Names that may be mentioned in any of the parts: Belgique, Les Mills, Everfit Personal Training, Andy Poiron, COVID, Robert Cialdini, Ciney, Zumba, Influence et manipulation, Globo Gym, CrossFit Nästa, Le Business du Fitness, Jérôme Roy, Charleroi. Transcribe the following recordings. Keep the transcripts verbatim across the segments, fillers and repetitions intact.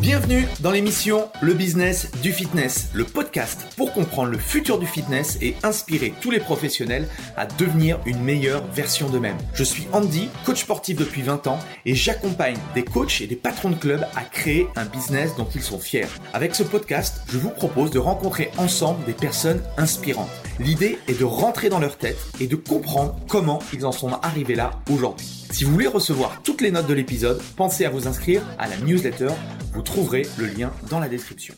Bienvenue dans l'émission Le Business du Fitness, le podcast pour comprendre le futur du fitness et inspirer tous les professionnels à devenir une meilleure version d'eux-mêmes. Je suis Andy, coach sportif depuis vingt ans et j'accompagne des coachs et des patrons de clubs à créer un business dont ils sont fiers. Avec ce podcast, je vous propose de rencontrer ensemble des personnes inspirantes. L'idée est de rentrer dans leur tête et de comprendre comment ils en sont arrivés là aujourd'hui. Si vous voulez recevoir toutes les notes de l'épisode, pensez à vous inscrire à la newsletter. Vous trouverez le lien dans la description.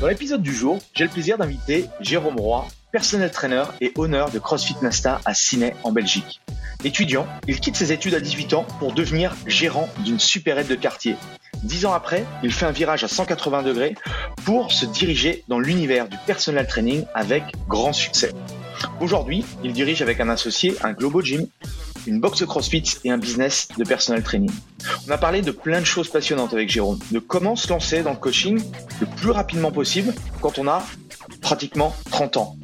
Dans l'épisode du jour, j'ai le plaisir d'inviter Jérôme Roy, personnel trainer et owner de CrossFit Nästa à Ciney en Belgique. Étudiant, il quitte ses études à dix-huit ans pour devenir gérant d'une supérette de quartier. Dix ans après, il fait un virage à cent quatre-vingts degrés pour se diriger dans l'univers du personal training avec grand succès. Aujourd'hui, il dirige avec un associé un Globo Gym, une boxe CrossFit et un business de personal training. On a parlé de plein de choses passionnantes avec Jérôme, de comment se lancer dans le coaching le plus rapidement possible quand on a pratiquement trente ans.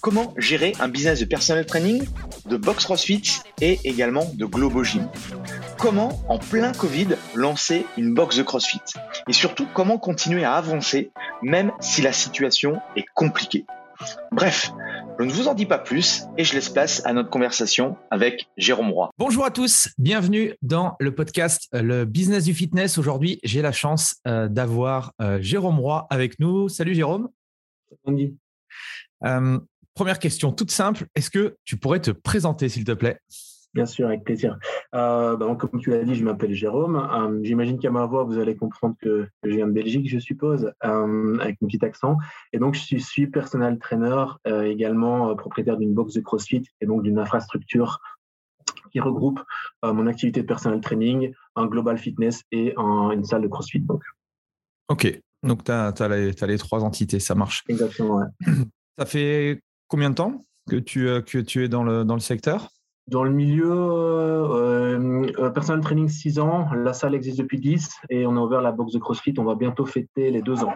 Comment gérer un business de personal training, de boxe CrossFit et également de Globo Gym. Comment, en plein Covid, lancer une boxe de CrossFit. Et surtout, comment continuer à avancer même si la situation est compliquée. Bref, je ne vous en dis pas plus et je laisse place à notre conversation avec Jérôme Roy. Bonjour à tous, bienvenue dans le podcast Le Business du Fitness. Aujourd'hui, j'ai la chance euh, d'avoir euh, Jérôme Roy avec nous. Salut Jérôme. Salut. Euh, première question toute simple, est-ce que tu pourrais te présenter s'il te plaît ? Bien sûr, avec plaisir. Euh, bah, comme tu l'as dit, je m'appelle Jérôme. Euh, j'imagine qu'à ma voix, vous allez comprendre que je viens de Belgique, je suppose, euh, avec un petit accent. Et donc, je suis personal trainer, euh, également euh, propriétaire d'une box de CrossFit et donc d'une infrastructure qui regroupe euh, mon activité de personal training, un global fitness et un, une salle de CrossFit. Donc. Ok, donc tu as les, les trois entités, ça marche. Exactement, ouais. Ça fait combien de temps que tu, euh, que tu es dans le, dans le secteur ? Dans le milieu, euh, euh, personal training six ans, la salle existe depuis dix et on a ouvert la box de CrossFit, on va bientôt fêter les deux ans.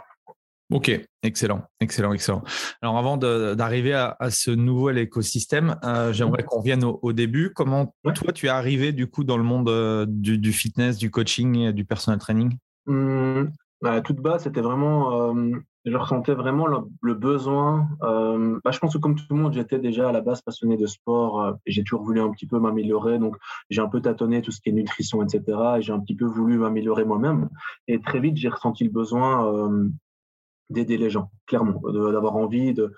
Ok, excellent, excellent, excellent. Alors avant de, d'arriver à, à ce nouvel écosystème, euh, j'aimerais qu'on revienne au, au début. Comment ouais. toi tu es arrivé du coup dans le monde euh, du, du fitness, du coaching, du personal training? Hum, à toute base, c'était vraiment… Euh, Je ressentais vraiment le, le besoin. Euh, bah, je pense que comme tout le monde, j'étais déjà à la base passionné de sport. Euh, et j'ai toujours voulu un petit peu m'améliorer. Donc, j'ai un peu tâtonné tout ce qui est nutrition, et cetera. Et j'ai un petit peu voulu m'améliorer moi-même. Et très vite, j'ai ressenti le besoin euh, d'aider les gens, clairement, de, d'avoir envie de…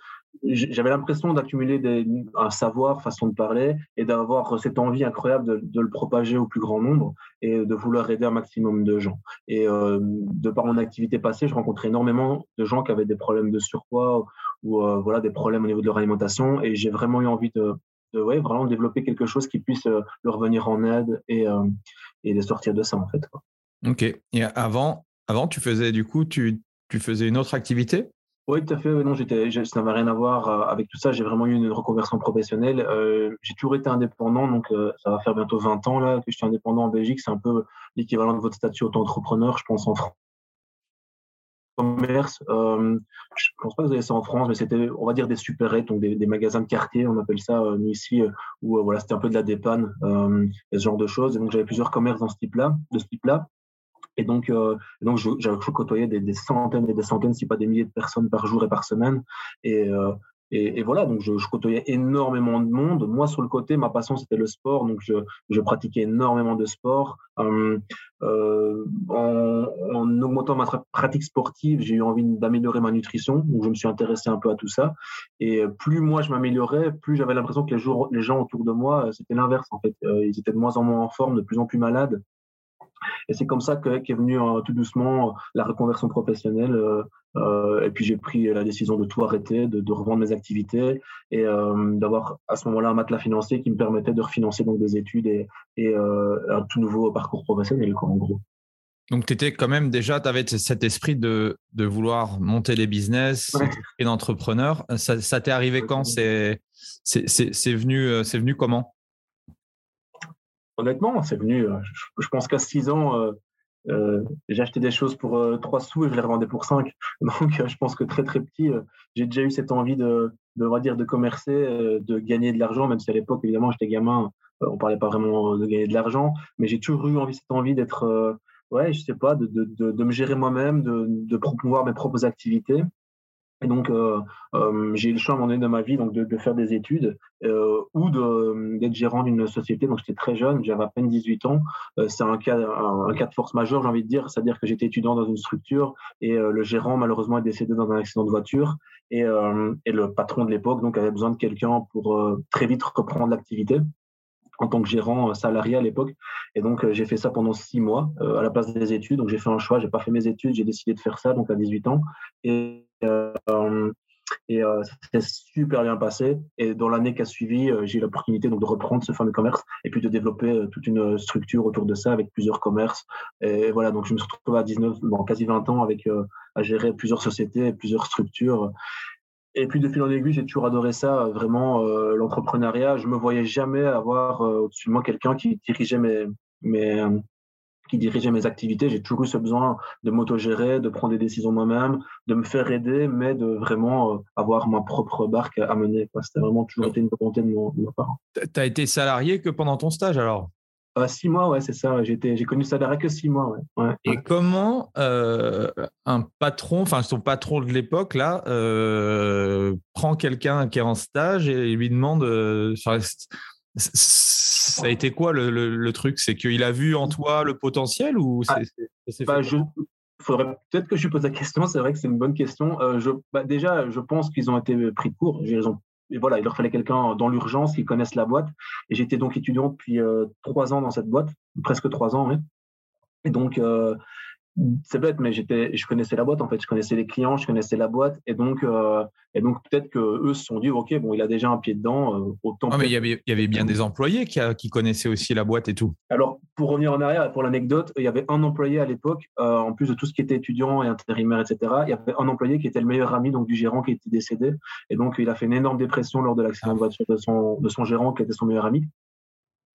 J'avais l'impression d'accumuler des, un savoir, façon de parler, et d'avoir cette envie incroyable de, de le propager au plus grand nombre et de vouloir aider un maximum de gens. Et euh, de par mon activité passée, je rencontrais énormément de gens qui avaient des problèmes de surpoids ou euh, voilà, des problèmes au niveau de leur alimentation. Et j'ai vraiment eu envie de, de ouais, vraiment développer quelque chose qui puisse euh, leur venir en aide et, euh, et de sortir de ça, en fait. Quoi. Ok. Et avant, avant tu faisais du coup, tu, tu faisais une autre activité ? Oui, tout à fait. Non, j'étais, ça n'avait rien à voir avec tout ça. J'ai vraiment eu une reconversion professionnelle. Euh, j'ai toujours été indépendant, donc euh, ça va faire bientôt vingt ans là, que je suis indépendant en Belgique. C'est un peu l'équivalent de votre statut auto-entrepreneur, je pense, en France. Commerce, euh, je ne pense pas que vous avez ça en France, mais c'était, on va dire, des supérettes, donc des, des magasins de quartier, on appelle ça, euh, nous ici, euh, où euh, voilà, c'était un peu de la dépanne, euh, et ce genre de choses. Et donc, j'avais plusieurs commerces dans ce type-là, de ce type-là. Et donc, euh, donc je, je, je côtoyais des, des centaines et des centaines, si pas des milliers de personnes par jour et par semaine. Et, euh, et, et voilà, donc je, je côtoyais énormément de monde. Moi, sur le côté, ma passion, c'était le sport. Donc, je, je pratiquais énormément de sport. Euh, euh, en, en augmentant ma tra- pratique sportive, j'ai eu envie d'améliorer ma nutrition. Donc, je me suis intéressé un peu à tout ça. Et plus moi, je m'améliorais, plus j'avais l'impression que les, jours, les gens autour de moi, c'était l'inverse, en fait. Euh, ils étaient de moins en moins en forme, de plus en plus malades. Et c'est comme ça qu'est qu venue euh, tout doucement la reconversion professionnelle. Euh, euh, et puis j'ai pris la décision de tout arrêter, de, de revendre mes activités et euh, d'avoir à ce moment-là un matelas financier qui me permettait de refinancer donc, des études et, et euh, un tout nouveau parcours professionnel, quoi, en gros. Donc, tu étais quand même déjà, tu avais cet esprit de, de vouloir monter les business, ouais. Et d'entrepreneur. Ça, ça t'est arrivé quand? C'est venu, venu comment? Honnêtement, c'est venu, je, je pense qu'à six ans, euh, euh, j'ai acheté des choses pour euh, trois sous et je les revendais pour cinq. Donc, euh, je pense que très, très petit, euh, j'ai déjà eu cette envie de, de, on va dire, de commercer, euh, de gagner de l'argent, même si à l'époque, évidemment, j'étais gamin, euh, on ne parlait pas vraiment de gagner de l'argent, mais j'ai toujours eu envie, cette envie d'être… Euh, Ouais, je sais pas, de, de, de, de me gérer moi-même, de, de promouvoir mes propres activités. Et donc, euh, euh, j'ai eu le choix à un moment donné dans ma vie donc de, de faire des études euh, ou d'être gérant d'une société. Donc, j'étais très jeune, j'avais à peine dix-huit ans. Euh, c'est un cas, un, un cas de force majeure, j'ai envie de dire. C'est-à-dire que j'étais étudiant dans une structure et euh, le gérant, malheureusement, est décédé dans un accident de voiture. Et, euh, et le patron de l'époque donc avait besoin de quelqu'un pour euh, très vite reprendre l'activité en tant que gérant salarié à l'époque. Et donc, euh, j'ai fait ça pendant six mois euh, à la place des études. Donc, j'ai fait un choix. Je n'ai pas fait mes études. J'ai décidé de faire ça donc à dix-huit ans. Et, euh, et euh, ça s'est super bien passé. Et dans l'année qui a suivi, euh, j'ai eu l'opportunité donc, de reprendre ce fameux commerce et puis de développer euh, toute une structure autour de ça avec plusieurs commerces. Et voilà, donc je me suis retrouvé à dix-neuf, bon, quasi vingt ans avec, euh, à gérer plusieurs sociétés, plusieurs structures. Et puis, de fil en aiguille, j'ai toujours adoré ça, vraiment, euh, l'entrepreneuriat. Je ne me voyais jamais avoir euh, au-dessus de moi quelqu'un qui dirigeait mes, mes, euh, qui dirigeait mes activités. J'ai toujours eu ce besoin de m'autogérer, de prendre des décisions moi-même, de me faire aider, mais de vraiment euh, avoir ma propre barque à mener. C'était vraiment toujours été une volonté de, mon, de ma part. Tu as été salarié que pendant ton stage, alors ? Euh, six mois, ouais, c'est ça. J'ai connu le salariat que six mois. Ouais. Ouais. Et comment euh, un patron, enfin son patron de l'époque, là, euh, prend quelqu'un qui est en stage et lui demande. Euh, ça a été quoi le, le, le truc? C'est qu'il a vu en toi le potentiel ou c'est, ah, c'est, bah, je, faudrait peut-être que je pose la question. C'est vrai que c'est une bonne question. Euh, je, bah, déjà, je pense qu'ils ont été pris de court. J'ai raison. Et voilà, il leur fallait quelqu'un dans l'urgence qui connaisse la boîte. Et j'étais donc étudiant depuis euh, trois ans dans cette boîte, presque trois ans, oui. Et donc, euh, c'est bête, mais j'étais, je connaissais la boîte, en fait. Je connaissais les clients, je connaissais la boîte. Et donc, euh, et donc peut-être qu'eux se sont dit, OK, bon, il a déjà un pied dedans. Euh, autant ah, mais il y avait, il y avait bien des employés qui, a, qui connaissaient aussi la boîte et tout. Alors, pour revenir en arrière, pour l'anecdote, il y avait un employé à l'époque, euh, en plus de tout ce qui était étudiant et intérimaire, et cetera. Il y avait un employé qui était le meilleur ami donc, du gérant qui était décédé. Et donc, il a fait une énorme dépression lors de l'accident de voiture de son, de son gérant qui était son meilleur ami.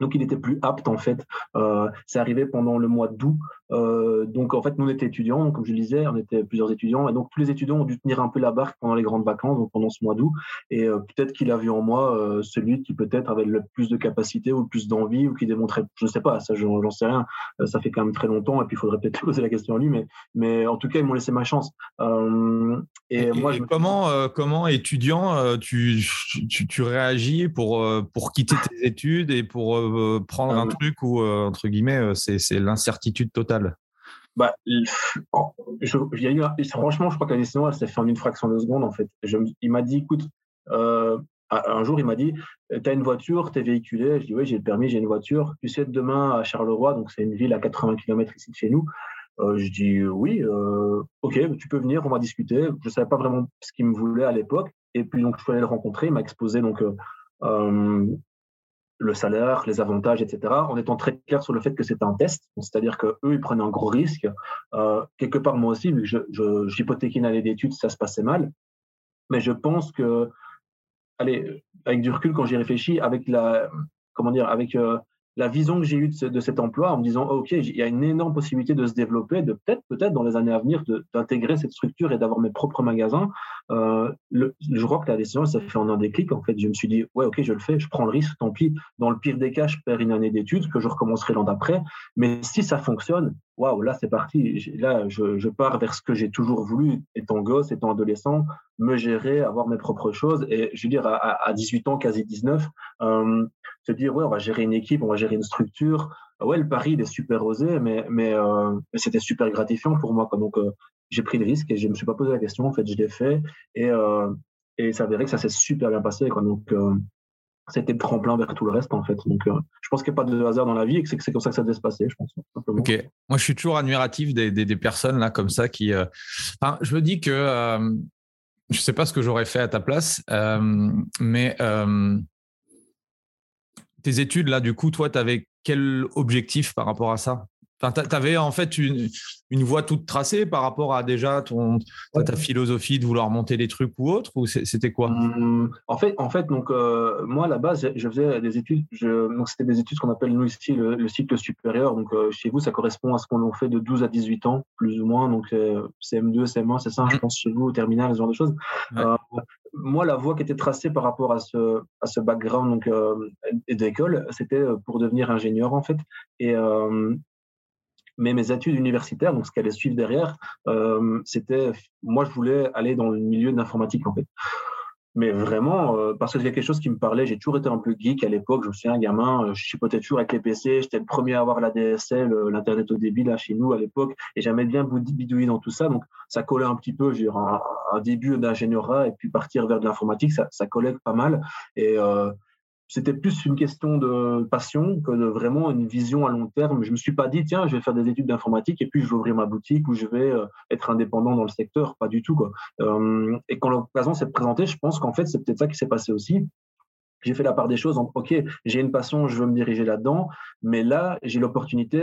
Donc, il n'était plus apte, en fait. Euh, c'est arrivé pendant le mois d'août. Euh, donc, en fait, nous, on était étudiants. Donc, comme je le disais, on était plusieurs étudiants. Et donc, tous les étudiants ont dû tenir un peu la barque pendant les grandes vacances, donc pendant ce mois d'août. Et euh, peut-être qu'il a vu en moi euh, celui qui, peut-être, avait le plus de capacité ou le plus d'envie ou qui démontrait, je ne sais pas, ça, j'en sais rien. Euh, ça fait quand même très longtemps. Et puis, il faudrait peut-être poser la question à lui. Mais, mais en tout cas, ils m'ont laissé ma chance. Euh, et, et moi, et je comment, me... euh, comment, étudiant, euh, tu, tu, tu réagis pour, euh, pour quitter tes études et pour… Euh, prendre un truc où, entre guillemets, c'est l'incertitude totale? Bah, je, y a eu, franchement, je crois que la décision, elle s'est faite en une fraction de seconde, en fait. Je, il m'a dit, écoute, euh, un jour, il m'a dit, tu as une voiture, tu es véhiculé. Je dis, oui, j'ai le permis, j'ai une voiture. Tu sais, demain, à Charleroi, donc c'est une ville à quatre-vingts kilomètres ici de chez nous. Euh, je dis, oui, euh, OK, tu peux venir, on va discuter. Je ne savais pas vraiment ce qu'il me voulait à l'époque. Et puis, donc, je suis allé le rencontrer. Il m'a exposé, donc, euh, euh, le salaire, les avantages, et cetera, en étant très clair sur le fait que c'était un test, c'est-à-dire qu'eux, ils prenaient un gros risque. Euh, quelque part, moi aussi, vu que je, je, j'hypothéquais une année d'études, ça se passait mal. Mais je pense que, allez, avec du recul, quand j'y réfléchis, avec la, comment dire, avec euh, la vision que j'ai eue de, ce, de cet emploi, en me disant, oh, OK, il y a une énorme possibilité de se développer, de peut-être, peut-être dans les années à venir, d'intégrer cette structure et d'avoir mes propres magasins. Euh, le, je crois que la décision, ça fait en un déclic. En fait, je me suis dit, ouais, OK, je le fais, je prends le risque, tant pis. Dans le pire des cas, je perds une année d'études que je recommencerai l'an d'après. Mais si ça fonctionne, waouh, là, c'est parti. Là, je, je pars vers ce que j'ai toujours voulu, étant gosse, étant adolescent, me gérer, avoir mes propres choses. Et je veux dire, à, à dix-huit ans, quasi dix-neuf, euh, se dire, ouais, on va gérer une équipe, on va gérer une structure. Ouais, le pari, il est super osé, mais, mais euh, c'était super gratifiant pour moi, quoi. Donc, euh, j'ai pris le risque et je ne me suis pas posé la question. En fait, je l'ai fait et, euh, et ça s'avérait que ça s'est super bien passé, quoi. Donc, euh, c'était le tremplin vers tout le reste, en fait. Donc, euh, je pense qu'il n'y a pas de hasard dans la vie et que c'est, que c'est comme ça que ça devait se passer, je pense. Simplement. Ok. Moi, je suis toujours admiratif des, des, des personnes là, comme ça qui. Euh... Enfin, je me dis que euh, je ne sais pas ce que j'aurais fait à ta place, euh, mais euh, tes études, là, du coup, toi, tu avais quel objectif par rapport à ça? Enfin, tu avais en fait une, une voie toute tracée par rapport à déjà ton, ouais. ta philosophie de vouloir monter des trucs ou autre, ou c'était quoi? Hum, en fait, en fait donc, euh, moi, à la base, je faisais des études, je, donc c'était des études qu'on appelle nous ici le, le cycle supérieur. Donc, euh, chez vous, ça correspond à ce qu'on fait de douze à dix-huit ans, plus ou moins. Donc, euh, C M deux, C M un, C cinq, mmh. je pense, chez vous, au terminal, ce genre de choses. Ouais. Euh, moi, la voie qui était tracée par rapport à ce, à ce background donc, euh, d'école, c'était pour devenir ingénieur, en fait. Et. Euh, Mais mes études universitaires, donc ce qu'elle allait suivre derrière, euh, c'était, moi je voulais aller dans le milieu de l'informatique en fait. Mais vraiment, euh, parce que c'est quelque chose qui me parlait, j'ai toujours été un peu geek à l'époque, je me souviens, gamin, euh, je chipotais toujours avec les P C, j'étais le premier à avoir la D S L, euh, l'Internet au débit là chez nous à l'époque, et j'aimais bien bidouiller dans tout ça, donc ça collait un petit peu, j'ai un, un début d'ingénierat et puis partir vers de l'informatique, ça, ça collait pas mal, et... Euh, C'était plus une question de passion que de vraiment une vision à long terme. Je ne me suis pas dit, tiens, je vais faire des études d'informatique et puis je vais ouvrir ma boutique ou je vais être indépendant dans le secteur. Pas du tout, quoi. Euh, et quand l'occasion s'est présentée, je pense qu'en fait, c'est peut-être ça qui s'est passé aussi. J'ai fait la part des choses en, OK, j'ai une passion, je veux me diriger là-dedans. Mais là, j'ai l'opportunité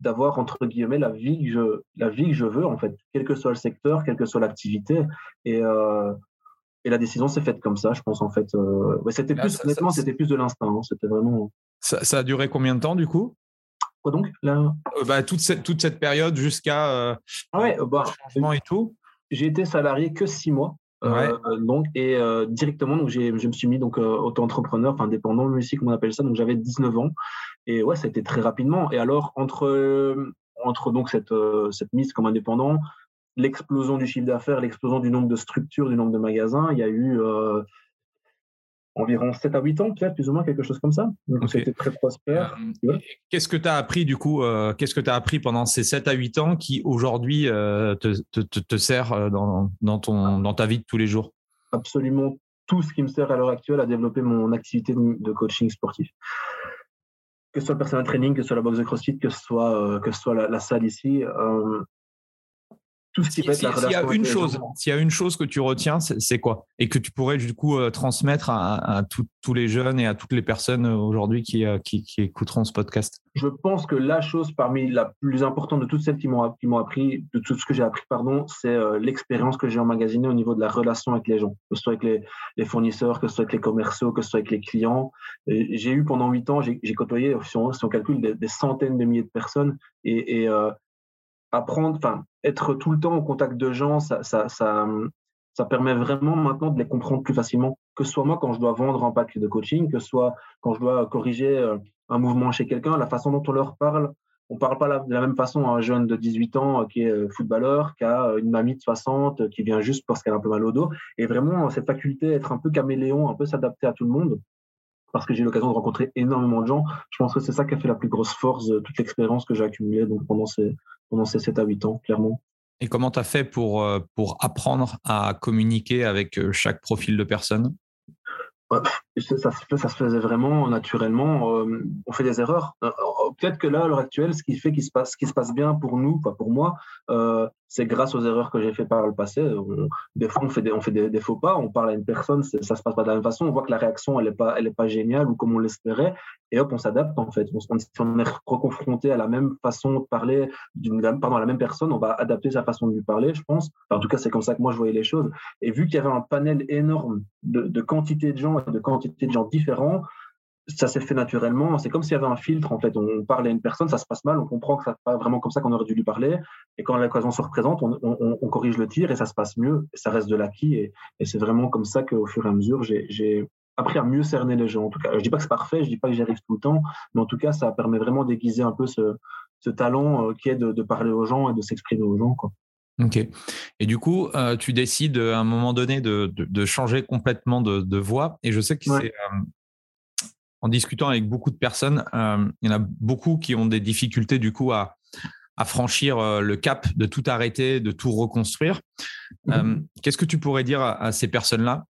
d'avoir, entre guillemets, la vie que je, la vie que je veux, en fait, quel que soit le secteur, quelle que soit l'activité. Et... Euh, Et la décision s'est faite comme ça, je pense, en fait. Euh, ouais, c'était plus, là, ça, honnêtement, ça, c'était plus de l'instinct. Hein, c'était vraiment... ça, ça a duré combien de temps, du coup? Quoi donc là euh, bah, toute, cette, toute cette période jusqu'à... Euh, ah ouais, euh, bah, changement et tout. J'ai été salarié que six mois. Ouais. Euh, donc, et euh, directement, donc, j'ai, je me suis mis donc, euh, auto-entrepreneur, enfin, indépendant, mais aussi, comme on appelle ça. Donc, j'avais dix-neuf ans. Et ouais, ça a été très rapidement. Et alors, entre, entre donc, cette, euh, cette mise comme indépendant... l'explosion du chiffre d'affaires, l'explosion du nombre de structures, du nombre de magasins, il y a eu euh, environ sept à huit ans, peut-être, plus ou moins, quelque chose comme ça. Donc, okay. C'était très prospère. Euh, ouais. Qu'est-ce que tu as appris, du coup, euh, qu'est-ce que tu as appris pendant ces sept à huit ans qui, aujourd'hui, euh, te, te, te, te sert dans, dans, ton, dans ta vie de tous les jours? Absolument tout ce qui me sert à l'heure actuelle à développer mon activité de coaching sportif. Que ce soit le personal training, que ce soit la boxe de CrossFit, que ce soit, euh, que ce soit la, la salle ici... Euh, Tout ce qui si, si, s'il y a une chose, s'il y a une chose que tu retiens, c'est, c'est quoi? Et que tu pourrais du coup euh, transmettre à, à, à tout, tous les jeunes et à toutes les personnes aujourd'hui qui, euh, qui, qui écouteront ce podcast. Je pense que la chose parmi la plus importante de toutes celles qui m'ont, qui m'ont appris, de tout ce que j'ai appris, pardon, c'est euh, l'expérience que j'ai emmagasinée au niveau de la relation avec les gens, que ce soit avec les, les fournisseurs, que ce soit avec les commerciaux, que ce soit avec les clients. Et j'ai eu pendant huit ans, j'ai, j'ai côtoyé, si on, si on calcule, des, des centaines de milliers de personnes et, et euh, apprendre, enfin, être tout le temps au contact de gens, ça, ça, ça, ça permet vraiment maintenant de les comprendre plus facilement. Que ce soit moi quand je dois vendre un pack de coaching, que ce soit quand je dois corriger un mouvement chez quelqu'un, la façon dont on leur parle, on ne parle pas de la même façon à un jeune de dix-huit ans qui est footballeur, qu'à une mamie de soixante qui vient juste parce qu'elle a un peu mal au dos. Et vraiment, cette faculté d'être un peu caméléon, un peu s'adapter à tout le monde, parce que j'ai eu l'occasion de rencontrer énormément de gens. Je pense que c'est ça qui a fait la plus grosse force de toute l'expérience que j'ai accumulée donc pendant ces, pendant ces sept à huit ans, clairement. Et comment tu as fait pour, pour apprendre à communiquer avec chaque profil de personne? Ouais, ça, ça, ça se faisait vraiment naturellement. Euh, on fait des erreurs. Euh, peut-être que là, à l'heure actuelle, ce qui fait qu'il se passe, ce qui se passe bien pour nous, pas pour moi, euh, c'est grâce aux erreurs que j'ai faites par le passé. On, des fois, on fait, des, on fait des, des faux pas, on parle à une personne, ça ne se passe pas de la même façon, on voit que la réaction, elle n'est pas, elle est pas géniale ou comme on l'espérait, et hop, on s'adapte en fait. On, on est reconfronté à la même façon de parler, d'une, pardon, à la même personne, on va adapter sa façon de lui parler, je pense. Enfin, en tout cas, c'est comme ça que moi, je voyais les choses. Et vu qu'il y avait un panel énorme de, de quantité de gens et de quantité de gens différents, ça s'est fait naturellement, c'est comme s'il y avait un filtre en fait, on parle à une personne, ça se passe mal, on comprend que ça n'est pas vraiment comme ça qu'on aurait dû lui parler et quand l'occasion se représente, on, on, on corrige le tir et ça se passe mieux, ça reste de l'acquis et, et c'est vraiment comme ça qu'au fur et à mesure j'ai, j'ai appris à mieux cerner les gens en tout cas. Je ne dis pas que c'est parfait, je ne dis pas que j'y arrive tout le temps, mais en tout cas ça permet vraiment d'aiguiser un peu ce, ce talent qui est de, de parler aux gens et de s'exprimer aux gens, quoi. Ok. Et du coup, euh, tu décides à un moment donné de, de, de changer complètement de, de voie et je sais que ouais. c'est... Euh... En discutant avec beaucoup de personnes, euh, il y en a beaucoup qui ont des difficultés du coup à, à franchir euh, le cap, de tout arrêter, de tout reconstruire. Euh, mmh. Qu'est-ce que tu pourrais dire à, à ces personnes-là?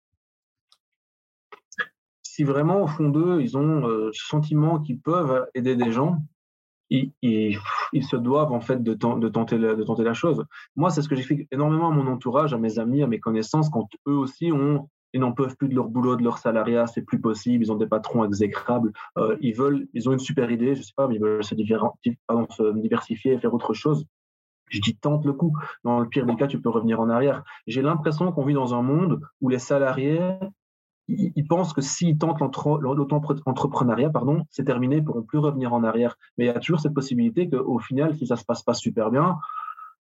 si vraiment au fond d'eux, ils ont euh, ce sentiment qu'ils peuvent aider des gens, ils, ils, ils se doivent en fait de, de, tenter la, de tenter la chose. Moi, c'est ce que j'explique énormément à mon entourage, à mes amis, à mes connaissances, quand eux aussi ont... Ils n'en peuvent plus de leur boulot, de leur salariat, c'est plus possible, ils ont des patrons exécrables, euh, ils veulent, ils ont une super idée, je sais pas, mais ils veulent se, pardon, se diversifier et faire autre chose. Je dis tente le coup. Dans le pire des cas, tu peux revenir en arrière. J'ai l'impression qu'on vit dans un monde où les salariés, ils, ils pensent que s'ils tentent l'auto-entrepreneuriat, pardon, c'est terminé, ils ne pourront plus revenir en arrière. Mais il y a toujours cette possibilité qu'au final, si ça ne se passe pas super bien,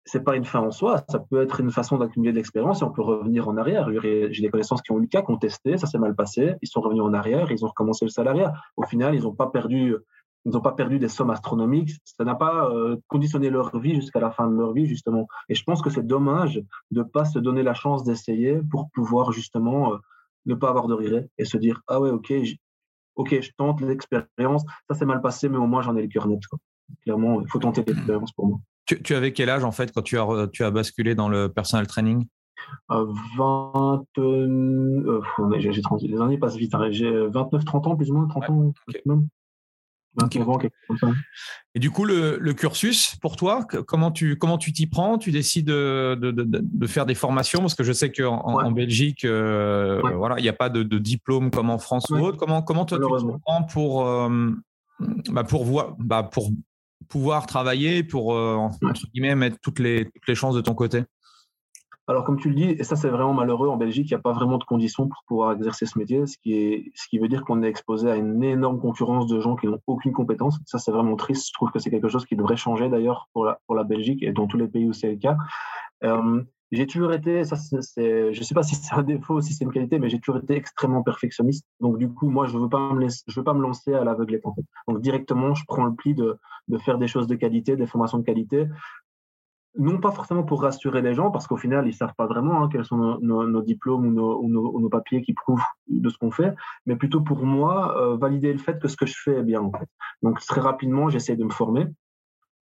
ce n'est pas une fin en soi, ça peut être une façon d'accumuler de l'expérience et on peut revenir en arrière. J'ai des connaissances qui ont eu le cas, qui ont testé, ça s'est mal passé, ils sont revenus en arrière, ils ont recommencé le salariat. Au final, ils n'ont pas perdu, ils ont pas perdu des sommes astronomiques, ça n'a pas euh, conditionné leur vie jusqu'à la fin de leur vie, justement. Et je pense que c'est dommage de ne pas se donner la chance d'essayer pour pouvoir justement euh, ne pas avoir de regret et se dire « Ah ouais, ok, ok, je tente l'expérience, ça s'est mal passé, mais au moins j'en ai le cœur net. » Clairement, il faut tenter l'expérience pour moi. Tu, tu avais quel âge, en fait, quand tu as, tu as basculé dans le personal training ? euh, vingt... Euh, j'ai, j'ai trente, les années passent vite. Hein. J'ai vingt-neuf trente ans, plus ou moins, trente ouais, ans. Okay. Même. vingt-neuf okay. ans, quelque chose comme ça. Et du coup, le, le cursus, pour toi, comment tu, comment tu t'y prends ? Tu décides de, de, de, de faire des formations ? Parce que je sais qu'en ouais. en Belgique, euh, ouais. voilà, il n'y a pas de, de diplôme comme en France ouais. ou autre. Comment, comment toi, tu t'y prends pour, euh, bah pour, voir, bah pour pouvoir travailler, pour euh, entre guillemets, mettre toutes les, toutes les chances de ton côté? Alors, comme tu le dis, et ça c'est vraiment malheureux, en Belgique, il n'y a pas vraiment de conditions pour pouvoir exercer ce métier, ce qui, est, ce qui veut dire qu'on est exposé à une énorme concurrence de gens qui n'ont aucune compétence. Ça, c'est vraiment triste. Je trouve que c'est quelque chose qui devrait changer d'ailleurs pour la, pour la Belgique et dans tous les pays où c'est le cas. Euh, j'ai toujours été, ça, c'est, c'est, je ne sais pas si c'est un défaut, si c'est une qualité, mais j'ai toujours été extrêmement perfectionniste. Donc, du coup, moi, je ne veux pas me laisser, je veux pas me lancer à l'aveuglette, en fait. Donc, directement, je prends le pli de, de faire des choses de qualité, des formations de qualité. Non pas forcément pour rassurer les gens, parce qu'au final, ils ne savent pas vraiment hein, quels sont nos, nos, nos diplômes ou nos, ou, nos, ou nos papiers qui prouvent de ce qu'on fait, mais plutôt pour moi, euh, valider le fait que ce que je fais est bien, en fait. Donc, très rapidement, j'essaie de me former.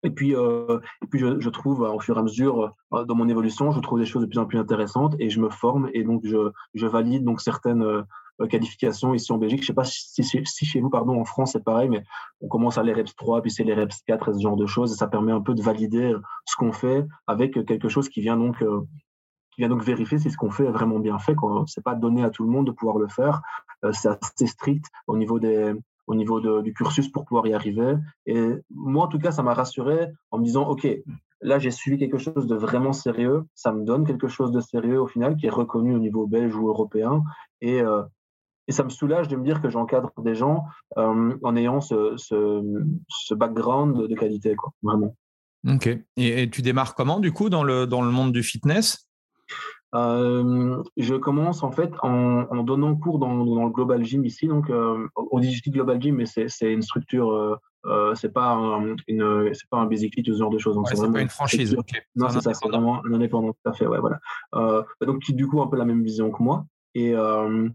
Et puis, euh, et puis je, je trouve, euh, au fur et à mesure, euh, dans mon évolution, je trouve des choses de plus en plus intéressantes et je me forme et donc je, je valide donc certaines euh, qualifications ici en Belgique. Je ne sais pas si, si, si chez vous, pardon, en France, c'est pareil, mais on commence à les reps trois, puis c'est les reps quatre et ce genre de choses. Et ça permet un peu de valider ce qu'on fait avec quelque chose qui vient donc, euh, qui vient donc vérifier si ce qu'on fait est vraiment bien fait. Ce n'est pas donné à tout le monde de pouvoir le faire. Euh, c'est assez strict au niveau des... au niveau de, du cursus pour pouvoir y arriver. Et moi, en tout cas, ça m'a rassuré en me disant, OK, là, j'ai suivi quelque chose de vraiment sérieux, ça me donne quelque chose de sérieux au final qui est reconnu au niveau belge ou européen. Et, euh, et ça me soulage de me dire que j'encadre des gens euh, en ayant ce, ce, ce background de qualité, quoi, vraiment. OK. Et, et tu démarres comment, du coup, dans le, dans le monde du fitness ? Euh, je commence en fait en, en donnant cours dans, dans le Global Gym ici. Donc, euh, on dit Global Gym, mais c'est, c'est une structure, euh, euh, c'est pas un, une, c'est pas un basic fit ou ce genre de choses. Donc, ouais, c'est, c'est vraiment pas une franchise. Une okay. Non, c'est ça, c'est vraiment un indépendant. Tout à fait, ouais, voilà. Euh, donc, qui du coup a un peu la même vision que moi et euh,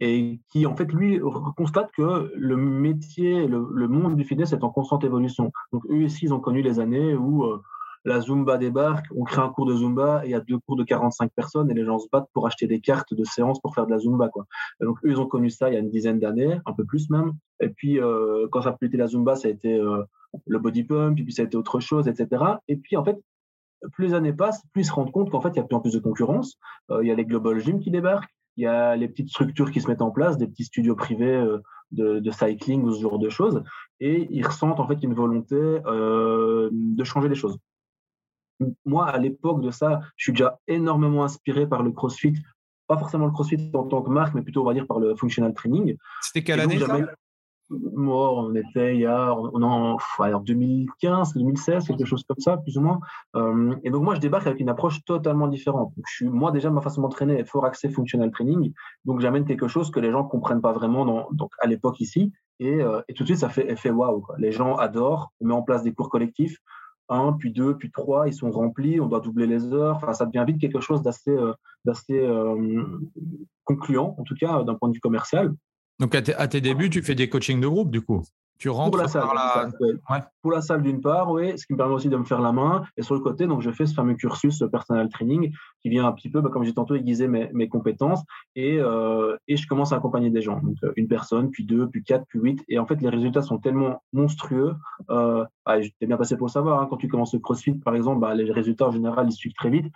et qui en fait lui constate que le métier, le, le monde du fitness est en constante évolution. Donc, eux ici, ils ont connu les années où euh, la Zumba débarque, on crée un cours de Zumba et il y a deux cours de quarante-cinq personnes et les gens se battent pour acheter des cartes de séance pour faire de la Zumba, quoi. Et donc, eux, ils ont connu ça il y a une dizaine d'années, un peu plus même. Et puis, euh, quand ça a été la Zumba, ça a été euh, le body pump, et puis ça a été autre chose, et cetera. Et puis, en fait, plus les années passent, plus ils se rendent compte qu'en fait, il y a de plus en plus de concurrence. Euh, il y a les Global Gym qui débarquent, il y a les petites structures qui se mettent en place, des petits studios privés euh, de, de cycling ou ce genre de choses. Et ils ressentent en fait une volonté euh, de changer les choses. Moi, à l'époque de ça, je suis déjà énormément inspiré par le CrossFit. Pas forcément le CrossFit en tant que marque, mais plutôt, on va dire, par le functional training. C'était quelle année, ça ? Moi, on était il y a en deux mille quinze, deux mille seize, quelque chose comme ça, plus ou moins. Euh, et donc, moi, je débarque avec une approche totalement différente. Donc, je suis, moi, déjà, ma façon d'entraîner est fort axée functional training. Donc, j'amène quelque chose que les gens ne comprennent pas vraiment dans, donc, à l'époque ici. Et, euh, et tout de suite, ça fait effet waouh. Les gens adorent. On met en place des cours collectifs. Un, puis deux, puis trois, ils sont remplis, on doit doubler les heures. Enfin, ça devient vite quelque chose d'assez, euh, d'assez euh, concluant, en tout cas, d'un point de vue commercial. Donc, à, t- à tes débuts, tu fais des coachings de groupe, du coup ? Tu rentres pour la salle, par la... Ouais. Pour la salle d'une part, oui, ce qui me permet aussi de me faire la main. Et sur le côté, donc, je fais ce fameux cursus ce personal training qui vient un petit peu, bah, comme j'ai tantôt aiguisé mes, mes compétences. Et, euh, et je commence à accompagner des gens. Donc, une personne, puis deux, puis quatre, puis huit. Et en fait, les résultats sont tellement monstrueux. Euh, bah, t'es bien passé pour le savoir. Hein, quand tu commences le CrossFit, par exemple, bah, les résultats, en général, ils suivent très vite.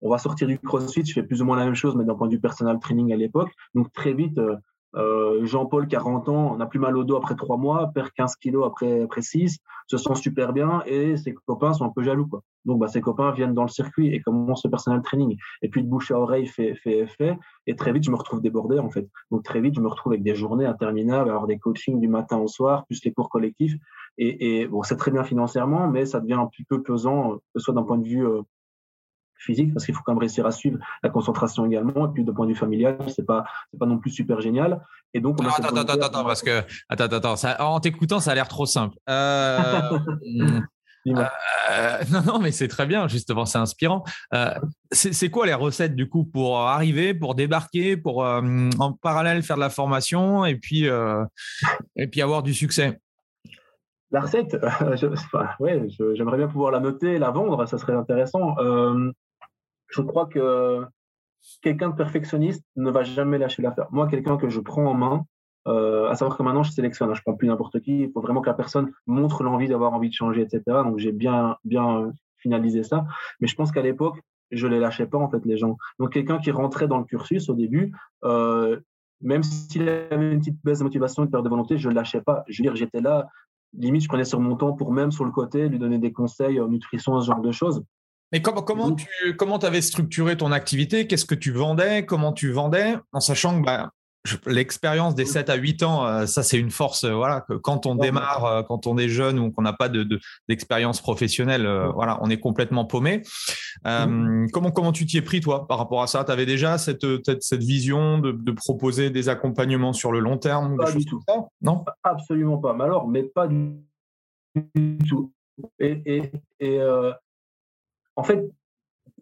On va sortir du CrossFit, je fais plus ou moins la même chose, mais d'un point de vue personal training à l'époque. Donc, très vite... Euh, Euh, Jean-Paul, quarante ans, on a plus mal au dos après trois mois, perd quinze kilos après, après six, se sent super bien et ses copains sont un peu jaloux, quoi. Donc, bah, ses copains viennent dans le circuit et commencent le personal training. Et puis, de bouche à oreille, fait, fait, fait. Et très vite, je me retrouve débordé, en fait. Donc, très vite, je me retrouve avec des journées interminables, alors des coachings du matin au soir, plus les cours collectifs. Et, et bon, c'est très bien financièrement, mais ça devient un petit peu pesant, que ce soit d'un point de vue euh, physique, parce qu'il faut quand même réussir à suivre la concentration également, et puis d'un point de vue familial, c'est pas c'est pas non plus super génial. Et donc on a attends attends attends attends parce que attends attends ça, en t'écoutant ça a l'air trop simple. Euh, euh, euh, non non mais c'est très bien justement, c'est inspirant. Euh, c'est c'est quoi les recettes du coup pour arriver, pour débarquer, pour euh, en parallèle faire de la formation et puis euh, et puis avoir du succès? La recette, euh, je, enfin, ouais, je, j'aimerais bien pouvoir la noter, la vendre, ça serait intéressant. Euh, Je crois que quelqu'un de perfectionniste ne va jamais lâcher l'affaire. Moi, quelqu'un que je prends en main, euh, à savoir que maintenant, je sélectionne, hein, je ne prends plus n'importe qui. Il faut vraiment que la personne montre l'envie d'avoir envie de changer, et cetera. Donc, j'ai bien, bien finalisé ça. Mais je pense qu'à l'époque, je ne les lâchais pas, en fait, les gens. Donc, quelqu'un qui rentrait dans le cursus au début, euh, même s'il avait une petite baisse de motivation, une perte de volonté, je ne lâchais pas. Je veux dire, j'étais là, limite, je prenais sur mon temps pour même sur le côté lui donner des conseils en nutrition, ce genre de choses. Mais comment, comment tu comment avais structuré ton activité? Qu'est-ce que tu vendais? Comment tu vendais? En sachant que bah, je, l'expérience des sept à huit ans, euh, ça, c'est une force. Euh, voilà, que quand on démarre, euh, quand on est jeune ou qu'on n'a pas de, de, d'expérience professionnelle, euh, voilà, on est complètement paumé. Euh, mm-hmm. comment, comment tu t'y es pris, toi, par rapport à ça? Tu avais déjà cette, cette vision de, de proposer des accompagnements sur le long terme? Pas du tout. Non, absolument pas. Mais alors, mais pas du tout. Et... et, et euh... En fait,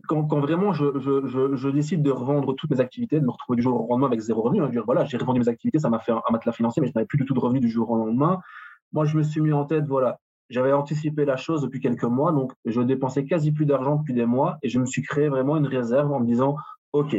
quand, quand vraiment je, je, je, je décide de revendre toutes mes activités, de me retrouver du jour au lendemain avec zéro revenu, hein, je veux dire, voilà, j'ai revendu mes activités, ça m'a fait un, un matelas financier, mais je n'avais plus du tout de revenus du jour au lendemain. Moi, je me suis mis en tête, voilà, j'avais anticipé la chose depuis quelques mois, donc je dépensais quasi plus d'argent depuis des mois et je me suis créé vraiment une réserve en me disant, OK,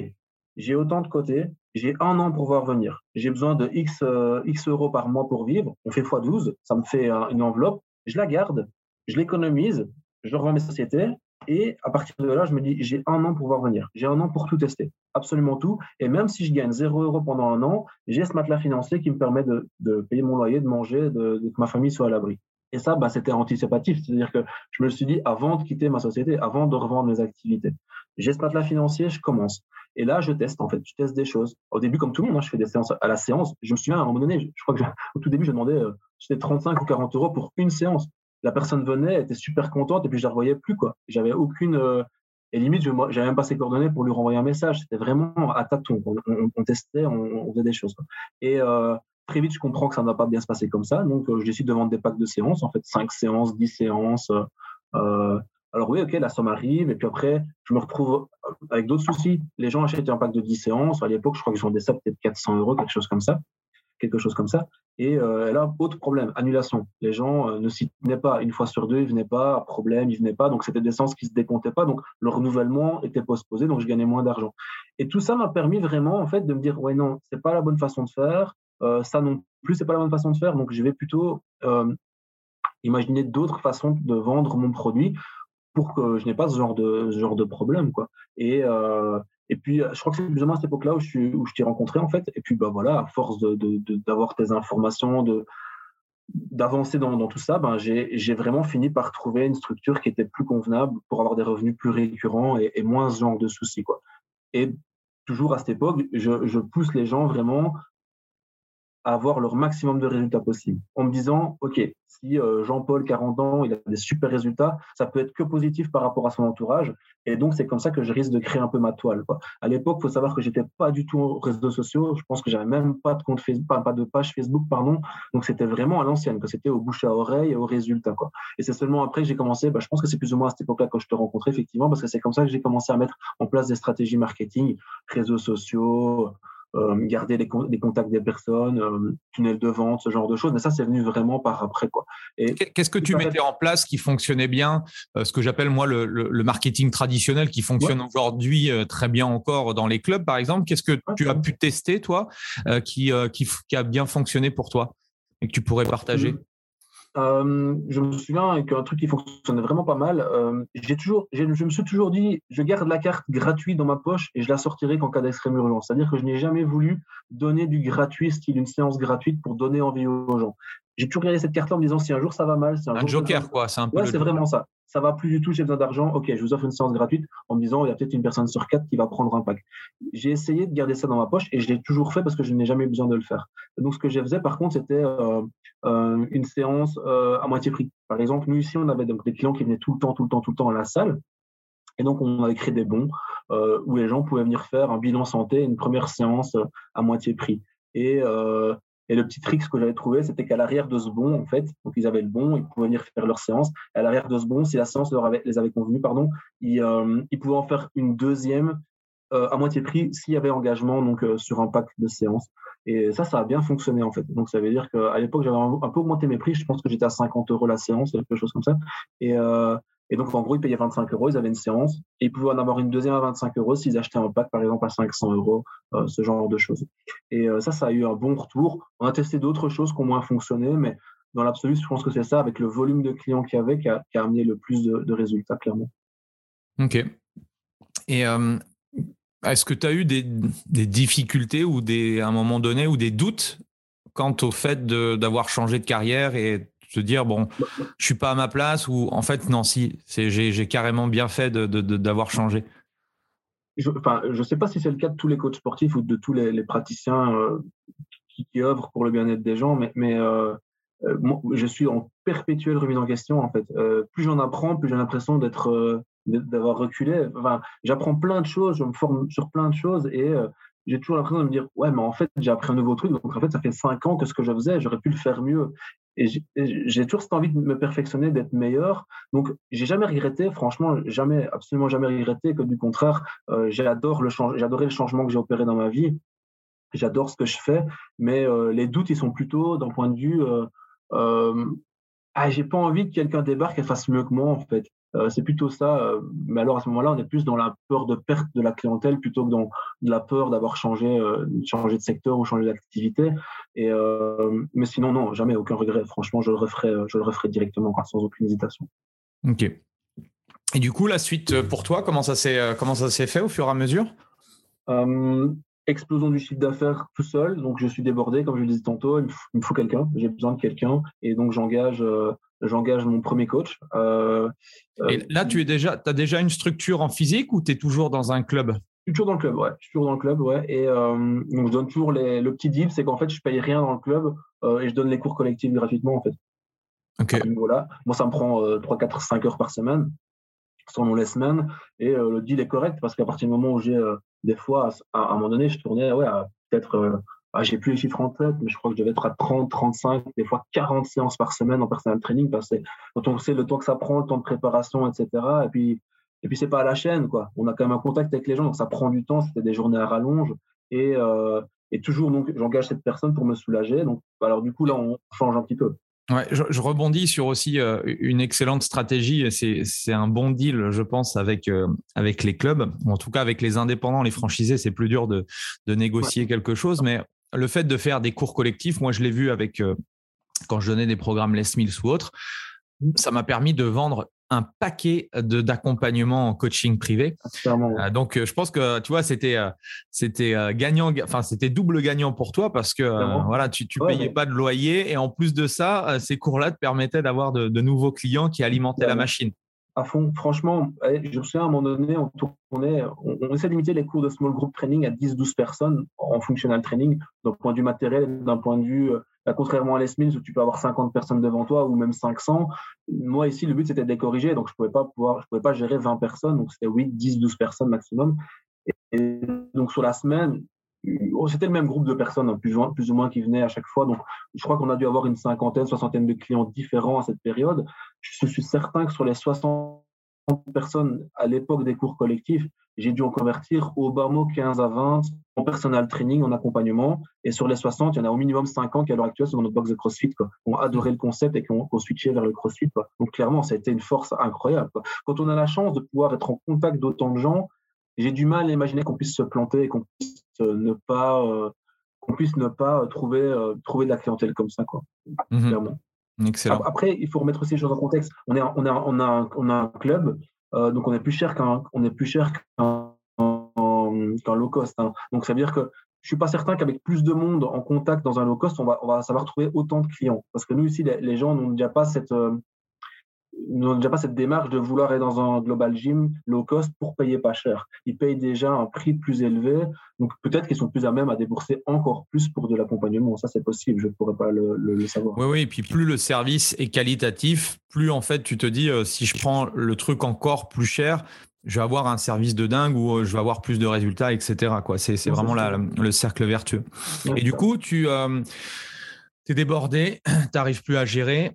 j'ai autant de côté, j'ai un an pour voir venir, j'ai besoin de X, euh, X euros par mois pour vivre, on fait fois douze, ça me fait euh, une enveloppe, je la garde, je l'économise, je revends mes sociétés. Et à partir de là, je me dis, j'ai un an pour voir venir. J'ai un an pour tout tester, absolument tout. Et même si je gagne zéro euro pendant un an, j'ai ce matelas financier qui me permet de, de payer mon loyer, de manger, de, de que ma famille soit à l'abri. Et ça, bah, c'était anticipatif. C'est-à-dire que je me suis dit, avant de quitter ma société, avant de revendre mes activités, j'ai ce matelas financier, je commence. Et là, je teste, en fait. Je teste des choses. Au début, comme tout le monde, hein, je fais des séances à la séance. Je me souviens, à un moment donné, je, je crois que je, au tout début, je demandais, euh, c'était trente-cinq ou quarante euros pour une séance. La personne venait, était super contente et puis je la revoyais plus, quoi. J'avais aucune euh, et limite, je n'avais même pas ses coordonnées pour lui renvoyer un message. C'était vraiment à tâtons. On, on, on testait, on, on faisait des choses, quoi. Et euh, très vite, je comprends que ça ne va pas bien se passer comme ça. Donc, euh, je décide de vendre des packs de séances, en fait, cinq séances, dix séances. Euh, alors oui, ok, la somme arrive. Et puis après, je me retrouve avec d'autres soucis. Les gens achètent un pack de dix séances. À l'époque, je crois qu'ils vendaient ça peut-être quatre cents euros, quelque chose comme ça. quelque chose comme ça. Et euh, là, autre problème, annulation. Les gens euh, ne s'y tenaient pas. Une fois sur deux, ils ne venaient pas. Problème, ils ne venaient pas. Donc, c'était des séances qui ne se décomptaient pas. Donc, le renouvellement était postposé. Donc, je gagnais moins d'argent. Et tout ça m'a permis vraiment, en fait, de me dire, ouais, non, ce n'est pas la bonne façon de faire. Euh, ça non plus, ce n'est pas la bonne façon de faire. Donc, je vais plutôt euh, imaginer d'autres façons de vendre mon produit pour que je n'ai pas ce genre de, ce genre de problème, quoi. Et... Euh, Et puis, je crois que c'est plus ou moins à cette époque-là où je, où je t'ai rencontré, en fait. Et puis, bah, voilà, à force de, de, de, d'avoir tes informations, de, d'avancer dans, dans tout ça, ben, j'ai, j'ai vraiment fini par trouver une structure qui était plus convenable pour avoir des revenus plus récurrents et, et moins ce genre de soucis, quoi. Et toujours à cette époque, je, je pousse les gens vraiment à avoir leur maximum de résultats possibles en me disant, OK, si euh, Jean-Paul, quarante ans, il a des super résultats, ça peut être que positif par rapport à son entourage. Et donc, c'est comme ça que je risque de créer un peu ma toile, quoi. À l'époque, il faut savoir que je n'étais pas du tout aux réseaux sociaux. Je pense que je n'avais même pas de, compte Facebook, pas, pas de page Facebook. pardon. Donc, c'était vraiment à l'ancienne, que c'était au bouche à oreille et aux résultats, quoi. Et c'est seulement après que j'ai commencé, bah, je pense que c'est plus ou moins à cette époque-là quand je te rencontrais, effectivement, parce que c'est comme ça que j'ai commencé à mettre en place des stratégies marketing, réseaux sociaux, euh, garder les, con les contacts des personnes, euh, tunnel de vente, ce genre de choses. Mais ça, c'est venu vraiment par après, quoi. Qu'est-ce que tu mettais en place qui fonctionnait bien, euh, ce que j'appelle moi le, le, le marketing traditionnel qui fonctionne ouais. aujourd'hui euh, très bien encore dans les clubs, par exemple. Qu'est-ce que ouais, tu as pu tester, toi, euh, qui, euh, qui, qui a bien fonctionné pour toi et que tu pourrais partager? Mmh. Euh, je me souviens qu'un truc qui fonctionnait vraiment pas mal, euh, j'ai toujours, j'ai, je me suis toujours dit, je garde la carte gratuite dans ma poche et je la sortirai qu'en cas d'extrême urgence. C'est-à-dire que je n'ai jamais voulu donner du gratuit, style une séance gratuite pour donner envie aux gens. J'ai toujours gardé cette carte-là en me disant, si un jour ça va mal, c'est un, un jour joker, quoi. C'est un peu. Ouais, c'est vraiment ça. Ça va plus du tout, j'ai besoin d'argent. Ok, je vous offre une séance gratuite en me disant, il y a peut-être une personne sur quatre qui va prendre un pack. J'ai essayé de garder ça dans ma poche et je l'ai toujours fait parce que je n'ai jamais eu besoin de le faire. Donc, ce que je faisais, par contre, c'était euh, euh, une séance euh, à moitié prix. Par exemple, nous ici, on avait donc des clients qui venaient tout le temps, tout le temps, tout le temps à la salle. Et donc, on avait créé des bons euh, où les gens pouvaient venir faire un bilan santé, une première séance euh, à moitié prix. Et euh, Et le petit trick que j'avais trouvé, c'était qu'à l'arrière de ce bon, en fait, donc ils avaient le bon, ils pouvaient venir faire leur séance. Et à l'arrière de ce bon, si la séance leur avait, les avait convenu, pardon, ils, euh, ils pouvaient en faire une deuxième euh, à moitié prix s'il y avait engagement donc, euh, sur un pack de séances. Et ça, ça a bien fonctionné, en fait. Donc, ça veut dire qu'à l'époque, j'avais un peu augmenté mes prix. Je pense que j'étais à cinquante euros la séance, quelque chose comme ça. Et, euh, et donc, en gros, ils payaient vingt-cinq euros, ils avaient une séance. Et ils pouvaient en avoir une deuxième à vingt-cinq euros s'ils achetaient un pack, par exemple, à cinq cents euros, euh, ce genre de choses. Et euh, ça, ça a eu un bon retour. On a testé d'autres choses qui ont moins fonctionné, mais dans l'absolu, je pense que c'est ça, avec le volume de clients qu'il y avait, qui a, qui a amené le plus de, de résultats, clairement. OK. Et... Euh... Est-ce que tu as eu des, des difficultés ou des, à un moment donné ou des doutes quant au fait d'avoir changé de carrière et te dire, bon, je ne suis pas à ma place ou en fait, non, si, j'ai carrément bien fait de, de, de, d'avoir changé? Je ne enfin, je sais pas si c'est le cas de tous les coachs sportifs ou de tous les, les praticiens euh, qui, qui œuvrent pour le bien-être des gens, mais, mais euh, euh, moi, je suis en perpétuelle remise en question. En fait. Euh, plus j'en apprends, plus j'ai l'impression d'être... Euh, d'avoir reculé, enfin, j'apprends plein de choses, je me forme sur plein de choses et euh, j'ai toujours l'impression de me dire ouais mais en fait j'ai appris un nouveau truc, donc en fait ça fait cinq ans que ce que je faisais, j'aurais pu le faire mieux et j'ai toujours cette envie de me perfectionner, d'être meilleur, donc j'ai jamais regretté, franchement jamais, absolument jamais regretté, que du contraire euh, j'adore le change, j'adorais le changement que j'ai opéré dans ma vie, j'adore ce que je fais, mais euh, les doutes ils sont plutôt d'un point de vue euh, euh, ah j'ai pas envie que quelqu'un débarque et fasse mieux que moi en fait. Euh, c'est plutôt ça, euh, mais alors à ce moment-là, on est plus dans la peur de perte de la clientèle plutôt que dans de la peur d'avoir changé, euh, changé de secteur ou changé d'activité. Et euh, mais sinon, non, jamais, aucun regret. Franchement, je le referai, je le referai directement, sans aucune hésitation. Ok. Et du coup, la suite pour toi, comment ça s'est, comment ça s'est fait au fur et à mesure? euh, Explosion du chiffre d'affaires tout seul. Donc, je suis débordé, comme je le disais tantôt. Il me faut, faut quelqu'un. J'ai besoin de quelqu'un, et donc j'engage. Euh, J'engage mon premier coach. Euh, et là, tu es déjà, t'as déjà une structure en physique ou tu es toujours dans un club ? Je suis toujours dans le club, ouais. Je suis toujours dans le club, ouais. Et euh, donc, je donne toujours les, le petit deal, c'est qu'en fait, je ne paye rien dans le club euh, et je donne les cours collectifs gratuitement, en fait. OK. Donc, voilà. Moi, ça me prend euh, trois, quatre, cinq heures par semaine, selon les semaines. Et euh, le deal est correct parce qu'à partir du moment où j'ai, euh, des fois, à, à un moment donné, je tournais, ouais, à peut-être. Euh, Ah, j'ai plus les chiffres en tête, mais je crois que je devais être à trente, trente-cinq, des fois quarante séances par semaine en personal training, parce que quand on sait le temps que ça prend, le temps de préparation, et cetera. Et puis, et puis c'est pas à la chaîne, quoi. On a quand même un contact avec les gens, donc ça prend du temps. C'était des journées à rallonge, et euh, et toujours donc j'engage cette personne pour me soulager. Donc alors du coup là on change un petit peu. Ouais, je, je rebondis sur aussi euh, une excellente stratégie, et c'est, c'est un bon deal, je pense, avec, euh, avec les clubs, ou en tout cas avec les indépendants, les franchisés, c'est plus dur de, de négocier ouais. quelque chose, mais le fait de faire des cours collectifs, moi je l'ai vu avec euh, quand je donnais des programmes Les Mills ou autres, ça m'a permis de vendre un paquet d'accompagnements en coaching privé. Euh, donc, euh, je pense que tu vois, c'était euh, c'était euh, gagnant, enfin c'était double gagnant pour toi parce que euh, voilà, tu tu payais ouais, pas de loyer et en plus de ça, euh, ces cours-là te permettaient d'avoir de, de nouveaux clients qui alimentaient la machine. À fond, franchement, je me souviens à un moment donné, on, tournait, on, on essaie de limiter les cours de small group training à dix douze personnes en functional training, d'un point de vue matériel, d'un point de vue, là, contrairement à Les Mills où tu peux avoir cinquante personnes devant toi ou même cinq cents, moi ici le but c'était de les corriger, donc je ne pouvais pas pouvoir, je pouvais pas gérer vingt personnes, donc c'était huit, dix, douze personnes maximum. Et, et donc sur la semaine, c'était le même groupe de personnes, plus ou moins, qui venaient à chaque fois. Donc, je crois qu'on a dû avoir une cinquantaine, soixantaine de clients différents à cette période. Je suis certain que sur les soixante personnes à l'époque des cours collectifs, j'ai dû en convertir au bas mot quinze à vingt en personal training, en accompagnement. Et sur les soixante, il y en a au minimum cinquante qui, à l'heure actuelle, sont dans notre box de CrossFit, quoi. Ont adoré le concept et qui ont, qui ont switché vers le CrossFit, quoi. Donc, clairement, ça a été une force incroyable, quoi. Quand on a la chance de pouvoir être en contact d'autant de gens, j'ai du mal à imaginer qu'on puisse se planter et qu'on puisse ne pas, euh, qu'on puisse ne pas trouver, euh, trouver de la clientèle comme ça, quoi. Mmh. Clairement. Excellent. Après, il faut remettre aussi les choses en contexte. On, est, on, a, on, a, on a un club, euh, donc on est plus cher qu'un, on est plus cher qu'un, qu'un, qu'un low cost, hein. Donc, ça veut dire que je ne suis pas certain qu'avec plus de monde en contact dans un low cost, on va, on va savoir trouver autant de clients. Parce que nous, ici, les, les gens n'ont déjà pas cette... Euh, n'ont déjà pas cette démarche de vouloir être dans un global gym low cost pour payer pas cher. Ils payent déjà un prix plus élevé, donc peut-être qu'ils sont plus à même à débourser encore plus pour de l'accompagnement. Ça, c'est possible, je ne pourrais pas le, le, le savoir. Oui, oui, et puis plus le service est qualitatif, plus en fait tu te dis euh, si je prends le truc encore plus cher, je vais avoir un service de dingue ou je vais avoir plus de résultats, et cetera, quoi. C'est, c'est vraiment la, le cercle vertueux. Ouais, et du ça. coup, tu euh, es débordé, tu n'arrives plus à gérer.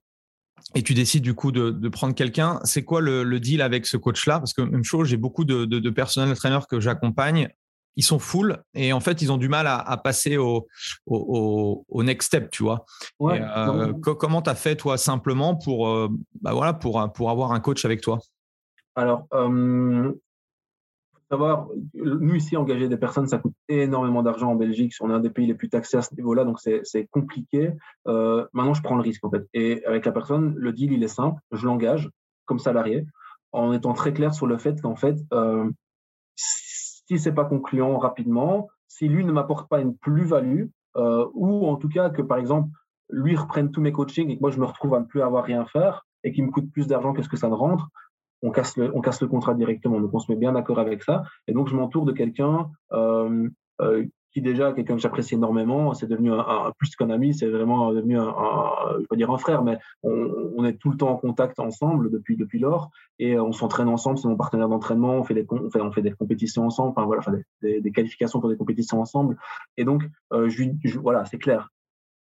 Et tu décides du coup de, de prendre quelqu'un. C'est quoi le, le deal avec ce coach-là ? Parce que même chose, j'ai beaucoup de, de, de personnels trainers que j'accompagne. Ils sont full et en fait, ils ont du mal à, à passer au, au, au next step, tu vois. Ouais, et, euh, co- comment tu as fait toi simplement pour, euh, bah voilà, pour, pour avoir un coach avec toi ? Alors, euh, savoir, nous ici, engager des personnes, ça coûte énormément d'argent en Belgique. On est un des pays les plus taxés à ce niveau-là, donc c'est, c'est compliqué. Euh, maintenant, je prends le risque en fait. Et avec la personne, le deal, il est simple. Je l'engage comme salarié en étant très clair sur le fait qu'en fait, euh, si ce n'est pas concluant rapidement, si lui ne m'apporte pas une plus-value euh, ou en tout cas que, par exemple, lui reprenne tous mes coachings et que moi, je me retrouve à ne plus avoir rien faire et qu'il me coûte plus d'argent que ce que ça ne rentre, On casse, le, on casse le contrat directement. Donc, on se met bien d'accord avec ça. Et donc, je m'entoure de quelqu'un euh, euh, qui, déjà, quelqu'un que j'apprécie énormément. C'est devenu un, un, plus qu'un ami, c'est vraiment devenu un, un je veux dire un frère, mais on, on est tout le temps en contact ensemble depuis, depuis lors. Et on s'entraîne ensemble, c'est mon partenaire d'entraînement. On fait des, on fait, on fait des compétitions ensemble, enfin, voilà, enfin, des, des, des qualifications pour des compétitions ensemble. Et donc, euh, je, je, voilà, c'est clair.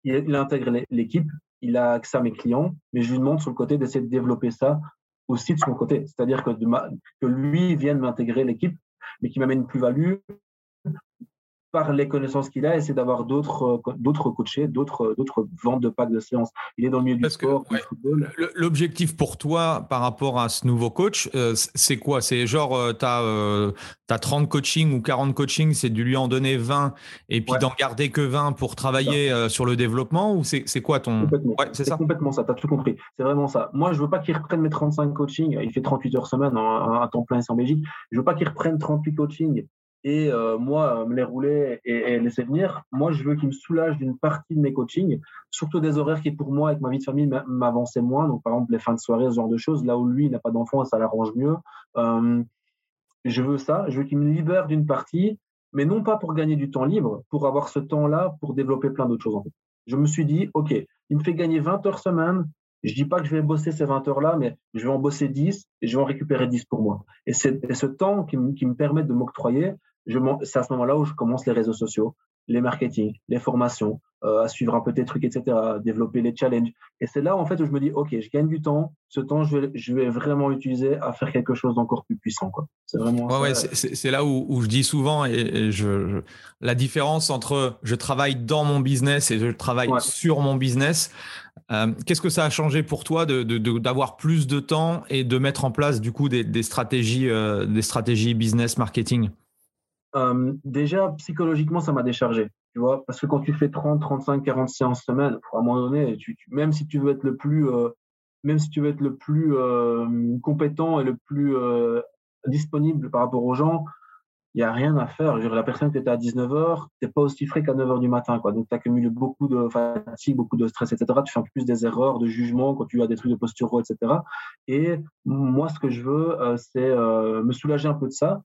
Il, il intègre l'équipe, il a accès à mes clients, mais je lui demande sur le côté d'essayer de développer ça aussi de son côté, c'est-à-dire que, de ma... que lui vienne m'intégrer l'équipe, mais qui m'amène une plus-value par les connaissances qu'il a, et c'est d'avoir d'autres, d'autres coachés, d'autres, d'autres ventes de packs de séances. Il est dans le milieu Parce du sport, que, ouais. du football. L'objectif pour toi par rapport à ce nouveau coach, euh, c'est quoi ? C'est genre, euh, tu as euh, trente coachings ou quarante coachings, c'est de lui en donner vingt et puis ouais. d'en garder que vingt pour travailler euh, sur le développement ou c'est, c'est quoi ton… Complètement. Ouais, c'est c'est ça complètement ça, tu as tout compris. C'est vraiment ça. Moi, je ne veux pas qu'il reprenne mes trente-cinq coachings, il fait trente-huit heures semaine, un, un temps plein ici en Belgique. Je ne veux pas qu'il reprenne trente-huit coachings et euh, moi, euh, me les rouler et, et laisser venir. Moi, je veux qu'il me soulage d'une partie de mes coachings, surtout des horaires qui, pour moi, avec ma vie de famille, m'avançaient moins. Donc, par exemple, les fins de soirée, ce genre de choses, là où lui, il n'a pas d'enfant, ça l'arrange mieux. Euh, je veux ça, je veux qu'il me libère d'une partie, mais non pas pour gagner du temps libre, pour avoir ce temps-là, pour développer plein d'autres choses. En fait. Je me suis dit, OK, il me fait gagner vingt heures semaine. Je ne dis pas que je vais bosser ces vingt heures-là, mais je vais en bosser dix et je vais en récupérer dix pour moi. Et c'est et ce temps qui me, qui me permet de m'octroyer, Je c'est à ce moment-là où je commence les réseaux sociaux, les marketing, les formations, euh, à suivre un peu des trucs, et cetera, à développer les challenges. Et c'est là, en fait, où je me dis, OK, je gagne du temps. Ce temps, je vais, je vais vraiment l'utiliser à faire quelque chose d'encore plus puissant, quoi. C'est vraiment ouais, ouais, c'est, c'est, c'est là où, où je dis souvent, et, et je, je, la différence entre je travaille dans mon business et je travaille ouais. sur mon business. Euh, qu'est-ce que ça a changé pour toi de, de, de, d'avoir plus de temps et de mettre en place, du coup, des, des stratégies, euh, des stratégies business marketing ? Euh, déjà, psychologiquement, ça m'a déchargé, tu vois, parce que quand tu fais trente, trente-cinq, quarante séances semaine, à un moment donné, tu, tu, même si tu veux être le plus, euh, même si tu veux être le plus euh, compétent et le plus euh, disponible par rapport aux gens, il n'y a rien à faire. Je veux dire, la personne que tu étais à dix-neuf heures, tu n'es pas aussi frais qu'à neuf heures du matin, quoi. Donc, tu accumules beaucoup de fatigue, beaucoup de stress, et cetera. Tu fais en plus des erreurs de jugement quand tu as des trucs de posturaux, et cetera. Et moi, ce que je veux, euh, c'est euh, me soulager un peu de ça,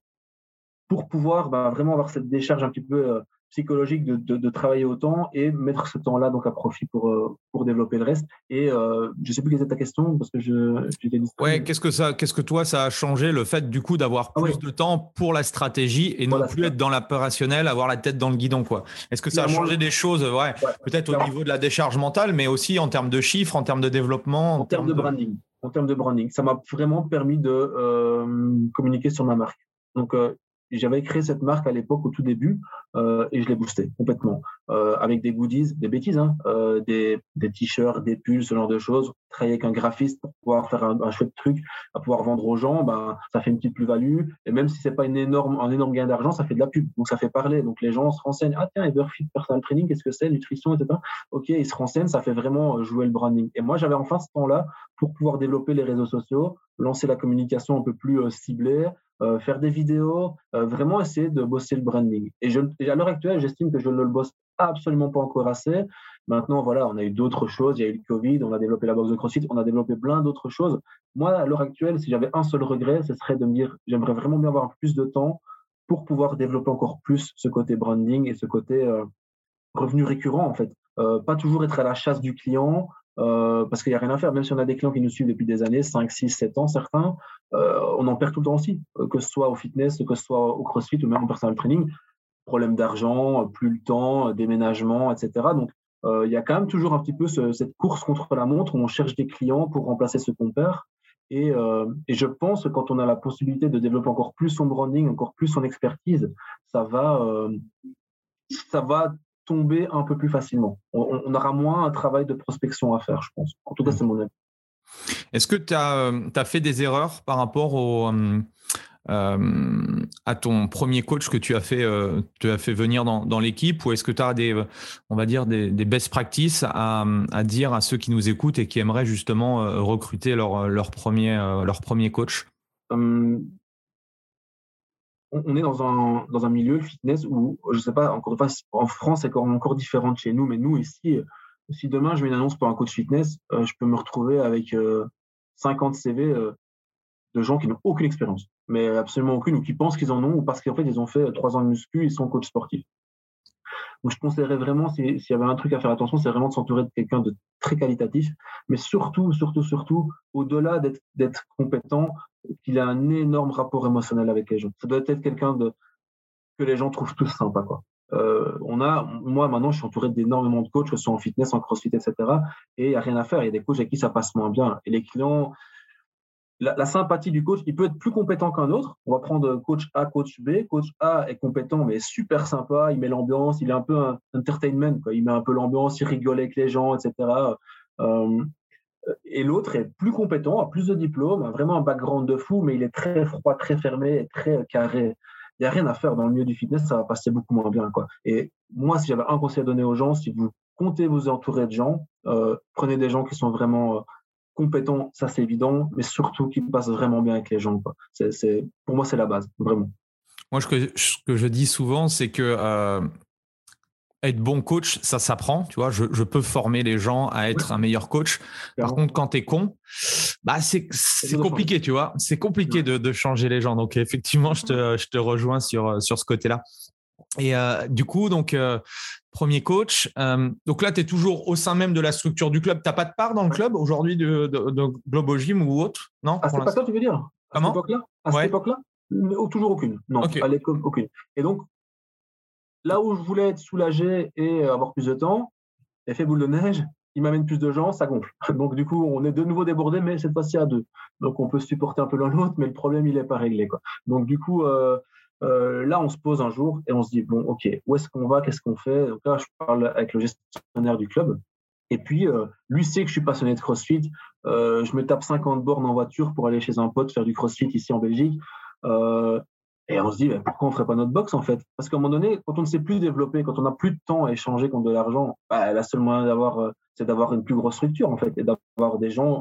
pour pouvoir bah, vraiment avoir cette décharge un petit peu euh, psychologique de, de, de travailler autant et mettre ce temps-là donc, à profit pour, euh, pour développer le reste. Et euh, je ne sais plus quelle était ta question parce que je, je t'ai dit… Ouais, qu'est-ce que, ça, qu'est-ce que toi, ça a changé le fait du coup d'avoir plus ah, oui. de temps pour la stratégie et voilà, non plus être dans l'opérationnel, avoir la tête dans le guidon, quoi. Est-ce que ça a Clairement, changé des choses ouais, ouais, peut-être clairement. Au niveau de la décharge mentale, mais aussi en termes de chiffres, en termes de développement En, en termes de branding. En termes de branding. Ça m'a vraiment permis de euh, communiquer sur ma marque. Donc, euh, J'avais créé cette marque à l'époque au tout début euh, et je l'ai boostée complètement euh, avec des goodies, des bêtises, hein, euh, des, des t-shirts, des pulls, ce genre de choses. Travailler avec un graphiste pour pouvoir faire un, un chouette truc, à pouvoir vendre aux gens, ben, ça fait une petite plus-value. Et même si ce n'est pas une énorme, un énorme gain d'argent, ça fait de la pub, donc ça fait parler. Donc les gens se renseignent. Ah tiens, Everfit Personal Training, qu'est-ce que c'est, nutrition, et cetera. Ok, ils se renseignent, ça fait vraiment jouer le branding. Et moi, j'avais enfin ce temps-là pour pouvoir développer les réseaux sociaux, lancer la communication un peu plus euh, ciblée, Euh, faire des vidéos, euh, vraiment essayer de bosser le branding. Et, je, et à l'heure actuelle, j'estime que je ne le bosse absolument pas encore assez. Maintenant, voilà, on a eu d'autres choses. Il y a eu le Covid, on a développé la boxe de CrossFit, on a développé plein d'autres choses. Moi, à l'heure actuelle, si j'avais un seul regret, ce serait de me dire, j'aimerais vraiment bien avoir plus de temps pour pouvoir développer encore plus ce côté branding et ce côté euh, revenu récurrent, en fait. Euh, pas toujours être à la chasse du client, Euh, parce qu'il n'y a rien à faire, même si on a des clients qui nous suivent depuis des années, cinq, six, sept ans, certains, euh, on en perd tout le temps aussi, que ce soit au fitness, que ce soit au CrossFit ou même au personal training, problème d'argent, plus le temps, déménagement, et cetera. Donc, euh, il y a quand même toujours un petit peu ce, cette course contre la montre où on cherche des clients pour remplacer ce qu'on perd. Et, euh, et je pense que quand on a la possibilité de développer encore plus son branding, encore plus son expertise, ça va, euh, ça va tomber un peu plus facilement. On, on aura moins un travail de prospection à faire, je pense. En tout cas, c'est mon avis. Est-ce que tu as fait des erreurs par rapport au, euh, à ton premier coach que tu as fait, euh, tu as fait venir dans, dans l'équipe, ou est-ce que tu as des, on va dire, des, des best practices à, à dire à ceux qui nous écoutent et qui aimeraient justement recruter leur, leur, premier, leur premier coach ? hum... On est dans un, dans un milieu, le fitness, où, je ne sais pas, encore une fois, en France, c'est encore différent de chez nous, mais nous, ici, si demain, je mets une annonce pour un coach fitness, euh, je peux me retrouver avec euh, cinquante C V euh, de gens qui n'ont aucune expérience, mais absolument aucune, ou qui pensent qu'ils en ont, ou parce qu'en fait, ils ont fait trois ans de muscu, ils sont coach sportif. Donc, je conseillerais vraiment, s'il y avait un truc à faire attention, c'est vraiment de s'entourer de quelqu'un de très qualitatif, mais surtout, surtout, surtout, au-delà d'être, d'être compétent, qu'il a un énorme rapport émotionnel avec les gens. Ça doit être quelqu'un de, que les gens trouvent tous sympa, quoi. Euh, on a, moi, maintenant, je suis entouré d'énormément de coachs, que ce soit en fitness, en crossfit, et cetera. Et il n'y a rien à faire. Il y a des coachs avec qui ça passe moins bien. Et les clients... La, la sympathie du coach, il peut être plus compétent qu'un autre. On va prendre coach A, coach B. Coach A est compétent, mais super sympa. Il met l'ambiance, il est un peu un entertainment, quoi. Il met un peu l'ambiance, il rigole avec les gens, et cetera. Euh, et l'autre est plus compétent, a plus de diplômes, a vraiment un background de fou, mais il est très froid, très fermé, très carré. Il n'y a rien à faire dans le milieu du fitness, ça va passer beaucoup moins bien, quoi. Et moi, si j'avais un conseil à donner aux gens, si vous comptez vous entourer de gens, euh, prenez des gens qui sont vraiment... Euh, compétent, ça c'est évident, mais surtout qu'il passe vraiment bien avec les gens, quoi. C'est, c'est, pour moi, c'est la base, vraiment. Moi, ce que, ce que je dis souvent, c'est que euh, être bon coach, ça s'apprend. Tu vois, je, je peux former les gens à être oui. un meilleur coach. Clairement. Par contre, quand tu es con, bah, c'est, c'est compliqué, tu vois. C'est compliqué de, de changer les gens. Donc, effectivement, je te, je te rejoins sur, sur ce côté-là. Et euh, du coup, donc, euh, premier coach. Euh, donc là, tu es toujours au sein même de la structure du club. Tu n'as pas de part dans le club aujourd'hui de, de, de Globo Gym ou autre? Non. À cette époque-là, tu veux dire? Comment? À cette époque-là, à ouais. cette époque-là toujours aucune. Non, okay. À l'époque, aucune. Et donc, là où je voulais être soulagé et avoir plus de temps, j'ai fait boule de neige. Il m'amène plus de gens, ça gonfle. Donc, du coup, on est de nouveau débordé, mais cette fois-ci à deux. Donc, on peut supporter un peu l'un l'autre, mais le problème, il n'est pas réglé, quoi. Donc, du coup… Euh, Euh, là, on se pose un jour et on se dit, bon, OK, où est-ce qu'on va, qu'est-ce qu'on fait? Donc là, je parle avec le gestionnaire du club. Et puis, euh, lui sait que je suis passionné de CrossFit. Euh, je me tape cinquante bornes en voiture pour aller chez un pote faire du CrossFit ici en Belgique. Euh, et on se dit, bah, pourquoi on ne ferait pas notre box, en fait? Parce qu'à un moment donné, quand on ne sait plus développer, quand on n'a plus de temps à échanger contre de l'argent, bah, la seule moyen d'avoir, euh, c'est d'avoir une plus grosse structure, en fait, et d'avoir des gens...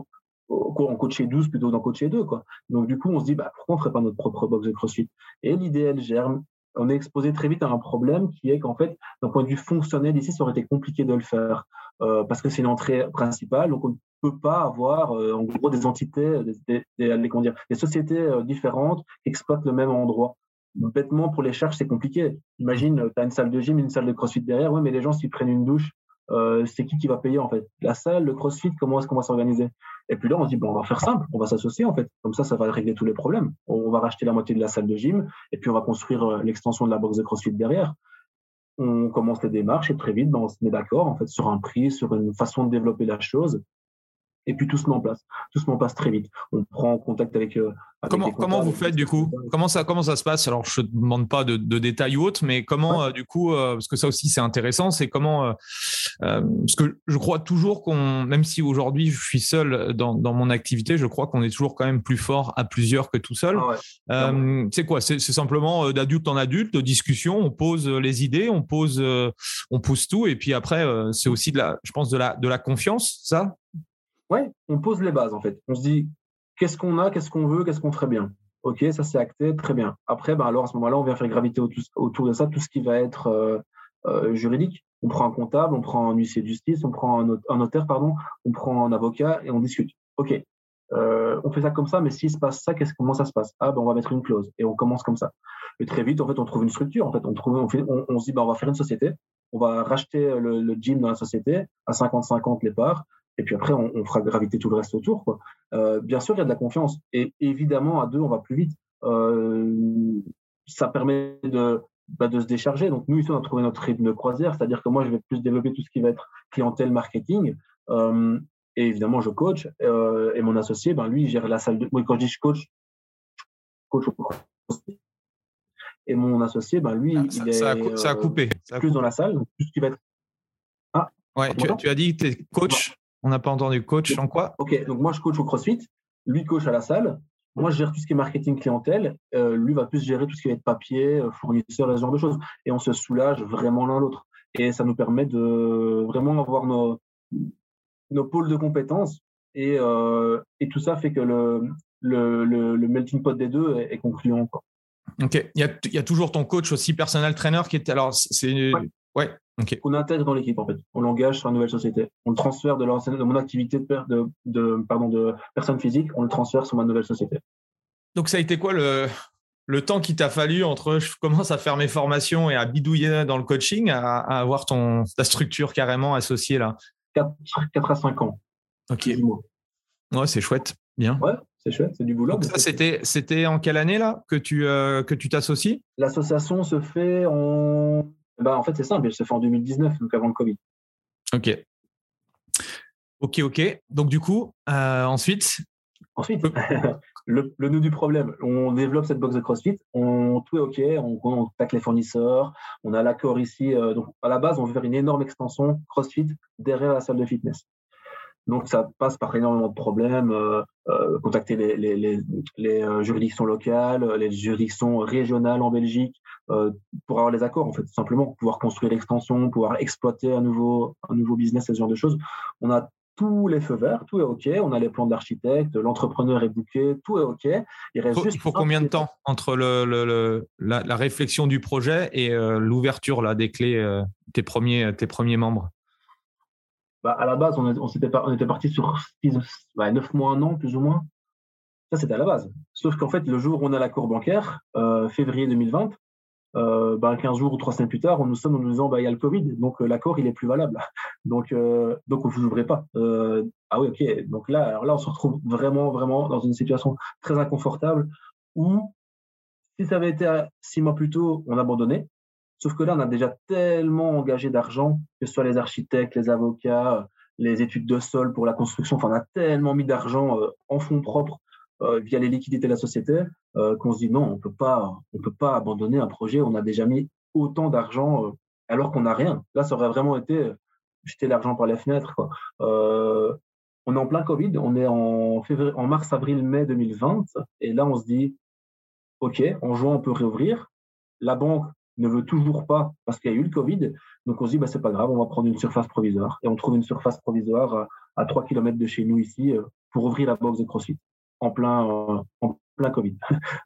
en coacher douze plutôt d'en coacher deux, quoi. Donc, du coup, on se dit, bah, pourquoi on ne ferait pas notre propre box de CrossFit? Et l'idée, elle germe. On est exposé très vite à un problème qui est qu'en fait, d'un point de vue fonctionnel, ici, ça aurait été compliqué de le faire euh, parce que c'est l'entrée principale. Donc, on ne peut pas avoir, euh, en gros, des entités, des, des, des, des, comment dire, des sociétés euh, différentes qui exploitent le même endroit. Bêtement, pour les charges, c'est compliqué. Imagine, tu as une salle de gym, une salle de CrossFit derrière. Oui, mais les gens, s'ils prennent une douche, Euh, c'est qui qui va payer en fait? La salle, le CrossFit, comment est-ce qu'on va s'organiser? Et puis là, on se dit, bon, on va faire simple, on va s'associer en fait. Comme ça, ça va régler tous les problèmes. On va racheter la moitié de la salle de gym et puis on va construire euh, l'extension de la box de CrossFit derrière. On commence les démarches et très vite, ben, on se met d'accord en fait sur un prix, sur une façon de développer la chose. Et puis tout se met en place. Tout se met en place très vite. On prend contact avec... Euh, avec comment comment vous faites du coup comment ça, comment ça se passe? Alors, je ne demande pas de, de détails ou autre, mais comment ouais. euh, du coup, euh, parce que ça aussi c'est intéressant, c'est comment... Euh, euh, parce que je crois toujours qu'on... Même si aujourd'hui je suis seul dans, dans mon activité, je crois qu'on est toujours quand même plus fort à plusieurs que tout seul. Ah ouais. euh, c'est quoi c'est, c'est simplement d'adulte en adulte, discussion, on pose les idées, on pose, euh, on pousse tout. Et puis après, euh, c'est aussi, de la, je pense, de la, de la confiance, ça ? Ouais, on pose les bases en fait. On se dit, qu'est-ce qu'on a, qu'est-ce qu'on veut, qu'est-ce qu'on ferait bien ? Ok, ça c'est acté, très bien. Après, ben alors à ce moment-là, on vient faire graviter autour, autour de ça tout ce qui va être euh, euh, juridique. On prend un comptable, on prend un huissier de justice, on prend un, un notaire, pardon, on prend un avocat et on discute. Ok, euh, on fait ça comme ça, mais s'il se passe ça, qu'est-ce, comment ça se passe ? Ah, ben on va mettre une clause et on commence comme ça. Et très vite, en fait, on trouve une structure. En fait, on, trouve, on, fait, on, on se dit, ben, on va faire une société, on va racheter le, le gym dans la société à cinquante cinquante les parts. Et puis après, on, on fera graviter tout le reste autour, quoi. Euh, bien sûr, il y a de la confiance. Et évidemment, à deux, on va plus vite. Euh, ça permet de, bah, de se décharger. Donc, nous, ici, on a trouvé notre rythme de croisière. C'est-à-dire que moi, je vais plus développer tout ce qui va être clientèle, marketing. Euh, et évidemment, je coach. Euh, et mon associé, ben, lui, il gère la salle de... Oui, quand je dis je coach, coach au CrossFit. Et mon associé, ben, lui, ah, ça, il est ça a, cou- ça a coupé. Ça a plus coupé. Dans la salle. Donc, tout ce qui va être... Ah, ouais, tu, tu as dit que tu es coach. Bah, on n'a pas entendu coach en quoi ? Ok, donc moi je coach au CrossFit, lui coach à la salle. Moi je gère tout ce qui est marketing clientèle, euh, lui va plus gérer tout ce qui va être papier, fournisseur, ce genre de choses. Et on se soulage vraiment l'un l'autre. Et ça nous permet de vraiment avoir nos, nos pôles de compétences. Et, euh, et tout ça fait que le, le, le, le melting pot des deux est, est concluant. Quoi. Ok, il y a, il y a toujours ton coach aussi, personal trainer qui est. Alors c'est. Ouais. Ouais, okay. On intègre dans l'équipe en fait, on l'engage sur une nouvelle société, on le transfère de, leur, de mon activité de, de, de, pardon, de personne physique, on le transfère sur ma nouvelle société. Donc ça a été quoi le, le temps qu'il t'a fallu entre je commence à faire mes formations et à bidouiller dans le coaching, à, à avoir ton, ta structure carrément associée là ? quatre à cinq ans. Ok. Ouais, c'est chouette, bien. Ouais, c'est chouette, c'est du boulot. Donc ça, c'était, c'était en quelle année là que tu, euh, que tu t'associes ? L'association se fait en... Bah, en fait, c'est simple, elle se fait en deux mille dix-neuf, donc avant le Covid. Ok. Ok, ok. Donc, du coup, euh, ensuite Ensuite, le, le nœud du problème. On développe cette box de CrossFit, on, tout est ok, on, on tacle les fournisseurs, on a l'accord ici. Euh, donc, à la base, on veut faire une énorme extension CrossFit derrière la salle de fitness. Donc, ça passe par énormément de problèmes, euh, euh, contacter les, les, les, les juridictions locales, les juridictions régionales en Belgique, euh, pour avoir les accords, en fait, tout simplement, pouvoir construire l'extension, pouvoir exploiter un nouveau, un nouveau business, ce genre de choses. On a tous les feux verts, tout est OK, on a les plans de l'architecte, l'entrepreneur est booké, tout est OK. Il reste faut, juste il faut combien de temps entre le, le, le, la, la réflexion du projet et euh, l'ouverture là, des clés, euh, tes premiers, tes premiers membres? Bah, à la base, on, on, s'était par, on était parti sur six, neuf mois, un an, plus ou moins. Ça, c'était à la base. Sauf qu'en fait, le jour où on a l'accord bancaire, euh, février deux mille vingt, euh, bah, quinze jours ou trois semaines plus tard, on nous sommes en nous disant bah, il y a le Covid, donc euh, l'accord, il n'est plus valable. Donc, euh, donc vous n'ouvrez pas. Euh, ah oui, OK. Donc là, alors là, on se retrouve vraiment, vraiment dans une situation très inconfortable où, si ça avait été à six mois plus tôt, on abandonnait. Sauf que là, on a déjà tellement engagé d'argent, que ce soit les architectes, les avocats, les études de sol pour la construction. Enfin, on a tellement mis d'argent euh, en fonds propres euh, via les liquidités de la société euh, qu'on se dit non, on ne peut pas abandonner un projet. On a déjà mis autant d'argent euh, alors qu'on n'a rien. Là, ça aurait vraiment été jeter l'argent par les fenêtres, quoi. Euh, on est en plein Covid. On est en, février, en mars, avril, mai deux mille vingt. Et là, on se dit OK, en juin, on peut réouvrir. La banque ne veut toujours pas parce qu'il y a eu le Covid. Donc, on se dit, bah, c'est pas grave, on va prendre une surface provisoire. Et on trouve une surface provisoire à, à trois kilomètres de chez nous ici pour ouvrir la box de CrossFit en plein, euh, en plein Covid.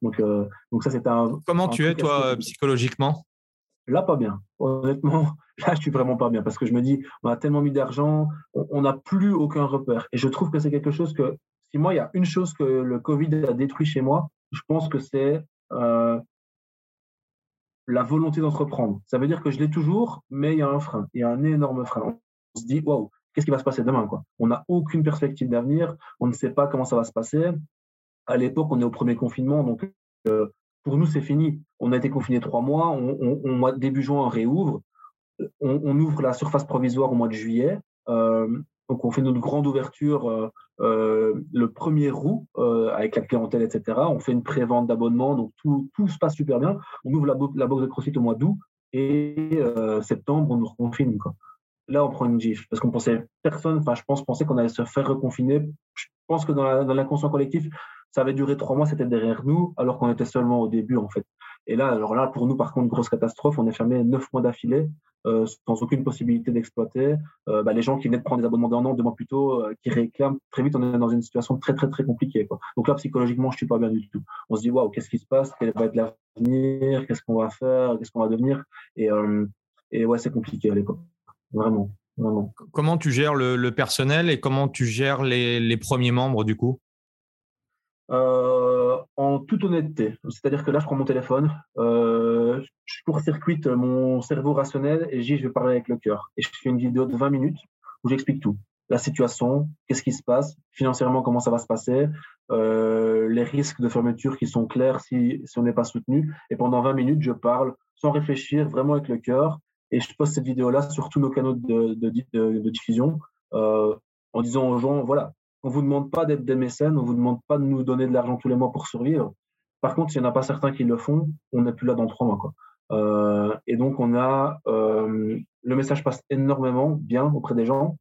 donc, euh, donc, ça, c'est un… Comment un tu es, toi, assez... psychologiquement ? Là, pas bien. Honnêtement, là, je suis vraiment pas bien parce que je me dis, on a tellement mis d'argent, on n'a plus aucun repère. Et je trouve que c'est quelque chose que… Si moi, il y a une chose que le Covid a détruit chez moi, je pense que c'est… Euh, la volonté d'entreprendre. Ça veut dire que je l'ai toujours, mais il y a un frein, il y a un énorme frein. On se dit, waouh, qu'est-ce qui va se passer demain, quoi ? On n'a aucune perspective d'avenir, on ne sait pas comment ça va se passer. À l'époque, on est au premier confinement, donc euh, pour nous, c'est fini. On a été confinés trois mois, on, on, on, début juin, on réouvre, on, on ouvre la surface provisoire au mois de juillet, euh, Donc, on fait notre grande ouverture euh, euh, le premier août euh, avec la clientèle, et cetera. On fait une pré-vente d'abonnement, donc tout, tout se passe super bien. On ouvre la, bo- la box de CrossFit au mois d'août et euh, septembre, on nous reconfine, quoi. Là, on prend une gifle parce qu'on pensait personne, enfin, je pense, pensait qu'on allait se faire reconfiner. Je pense que dans, la, dans l'inconscient collectif, ça avait duré trois mois, c'était derrière nous, alors qu'on était seulement au début, en fait. Et là, alors là, pour nous, par contre, grosse catastrophe, on est fermé neuf mois d'affilée, euh, sans aucune possibilité d'exploiter. Euh, bah, les gens qui venaient de prendre des abonnements d'un an, deux mois plus tôt, euh, qui réclament, très vite, on est dans une situation très, très, très compliquée, quoi. Donc là, psychologiquement, je ne suis pas bien du tout. On se dit, waouh, qu'est-ce qui se passe? Quel va être l'avenir? Qu'est-ce qu'on va faire? Qu'est-ce qu'on va devenir? Et, euh, et ouais, c'est compliqué à l'époque. Vraiment, vraiment. Comment tu gères le, le personnel et comment tu gères les, les premiers membres, du coup? Euh, en toute honnêteté, c'est-à-dire que là, je prends mon téléphone, euh, je court-circuite mon cerveau rationnel et je dis, je vais parler avec le cœur. Et je fais une vidéo de vingt minutes où j'explique tout. La situation, qu'est-ce qui se passe, financièrement, comment ça va se passer, euh, les risques de fermeture qui sont clairs si, si on n'est pas soutenu. Et pendant vingt minutes, je parle sans réfléchir, vraiment avec le cœur. Et je poste cette vidéo-là sur tous nos canaux de, de, de, de diffusion euh, en disant aux gens, voilà, on ne vous demande pas d'être des mécènes, on ne vous demande pas de nous donner de l'argent tous les mois pour survivre. Par contre, s'il n'y en a pas certains qui le font, on n'est plus là dans trois mois, quoi. Euh, et donc, on a, euh, le message passe énormément bien auprès des gens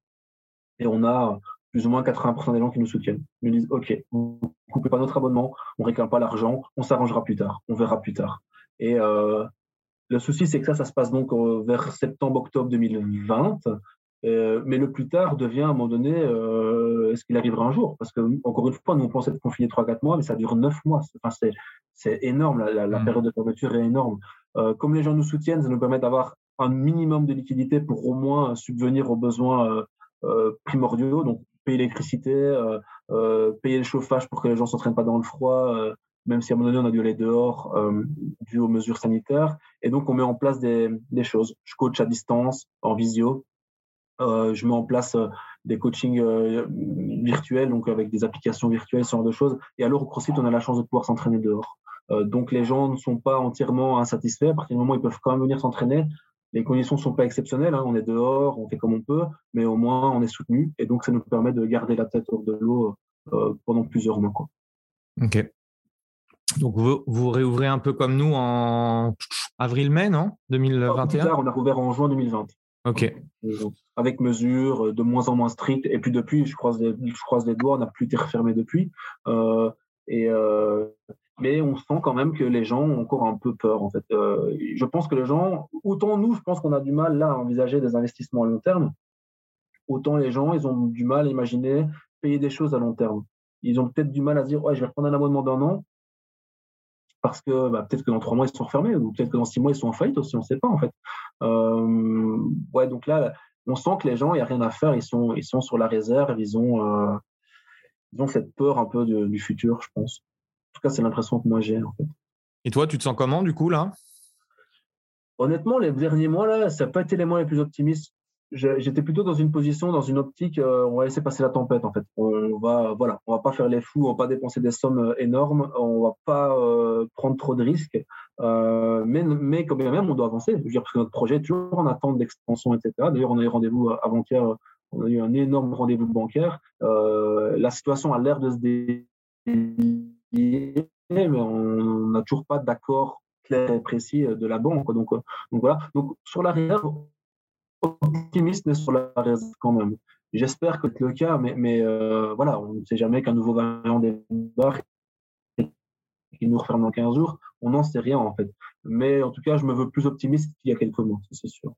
et on a plus ou moins quatre-vingts pour cent des gens qui nous soutiennent. Ils nous disent, OK, on ne coupe pas notre abonnement, on ne réclame pas l'argent, on s'arrangera plus tard, on verra plus tard. Et euh, le souci, c'est que ça, ça se passe donc euh, vers septembre-octobre deux mille vingt. Euh, mais le plus tard devient à un moment donné euh, est-ce qu'il arrivera un jour, parce que encore une fois nous on pense être confiné trois à quatre mois mais ça dure neuf mois, enfin, c'est, c'est énorme, la, la, la période de fermeture est énorme. Euh, comme les gens nous soutiennent, ça nous permet d'avoir un minimum de liquidité pour au moins subvenir aux besoins euh, euh, primordiaux, donc payer l'électricité, euh, euh, payer le chauffage pour que les gens ne s'entraînent pas dans le froid, euh, même si à un moment donné on a dû aller dehors euh, dû aux mesures sanitaires. Et donc on met en place des, des choses, je coach à distance, en visio. Euh, je mets en place euh, des coachings euh, virtuels, donc avec des applications virtuelles, ce genre de choses. Et alors, au CrossFit, on a la chance de pouvoir s'entraîner dehors. Euh, donc, les gens ne sont pas entièrement insatisfaits. À partir du moment où ils peuvent quand même venir s'entraîner, les conditions ne sont pas exceptionnelles, hein. On est dehors, on fait comme on peut, mais au moins, on est soutenu. Et donc, ça nous permet de garder la tête hors de l'eau euh, pendant plusieurs mois, quoi. OK. Donc, vous, vous réouvrez un peu comme nous en avril-mai, non deux mille vingt et un? Plus tard, on a rouvert en juin deux mille vingt. OK. Avec mesures de moins en moins strictes. Et puis depuis, je croise les, je croise les doigts, on n'a plus été refermé depuis. Euh, et, euh, mais on sent quand même que les gens ont encore un peu peur, en fait. Euh, je pense que les gens, autant nous, je pense qu'on a du mal là à envisager des investissements à long terme, autant les gens, ils ont du mal à imaginer payer des choses à long terme. Ils ont peut-être du mal à se dire, ouais, je vais reprendre un abonnement d'un an, parce que bah, peut-être que dans trois mois, ils sont refermés, ou peut-être que dans six mois, ils sont en faillite aussi, on ne sait pas, en fait. Euh, ouais, donc là, on sent que les gens, il n'y a rien à faire, ils sont, ils sont sur la réserve, ils ont, euh, ils ont cette peur un peu de, du futur, je pense. En tout cas, c'est l'impression que moi, j'ai, en fait. Et toi, tu te sens comment, du coup, là? Honnêtement, les derniers mois, là, ça n'a pas été les mois les plus optimistes. Je, j'étais plutôt dans une position, dans une optique, euh, on va laisser passer la tempête, en fait. On va, voilà, on va pas faire les fous, on va pas dépenser des sommes énormes, on va pas euh, prendre trop de risques, euh, mais, mais quand même, on doit avancer. Je veux dire, parce que notre projet est toujours en attente d'expansion, et cetera. D'ailleurs, on a eu rendez-vous avant-hier, on a eu un énorme rendez-vous bancaire. Euh, la situation a l'air de se délier, mais on n'a toujours pas d'accord clair et précis de la banque, quoi. Donc, euh, donc voilà. Donc, sur la réserve, optimiste, mais sur la réserve quand même. J'espère que c'est le cas, mais, mais euh, voilà, on ne sait jamais qu'un nouveau variant débarque qui nous referme dans quinze jours. On n'en sait rien, en fait. Mais en tout cas, je me veux plus optimiste qu'il y a quelques mois, c'est sûr.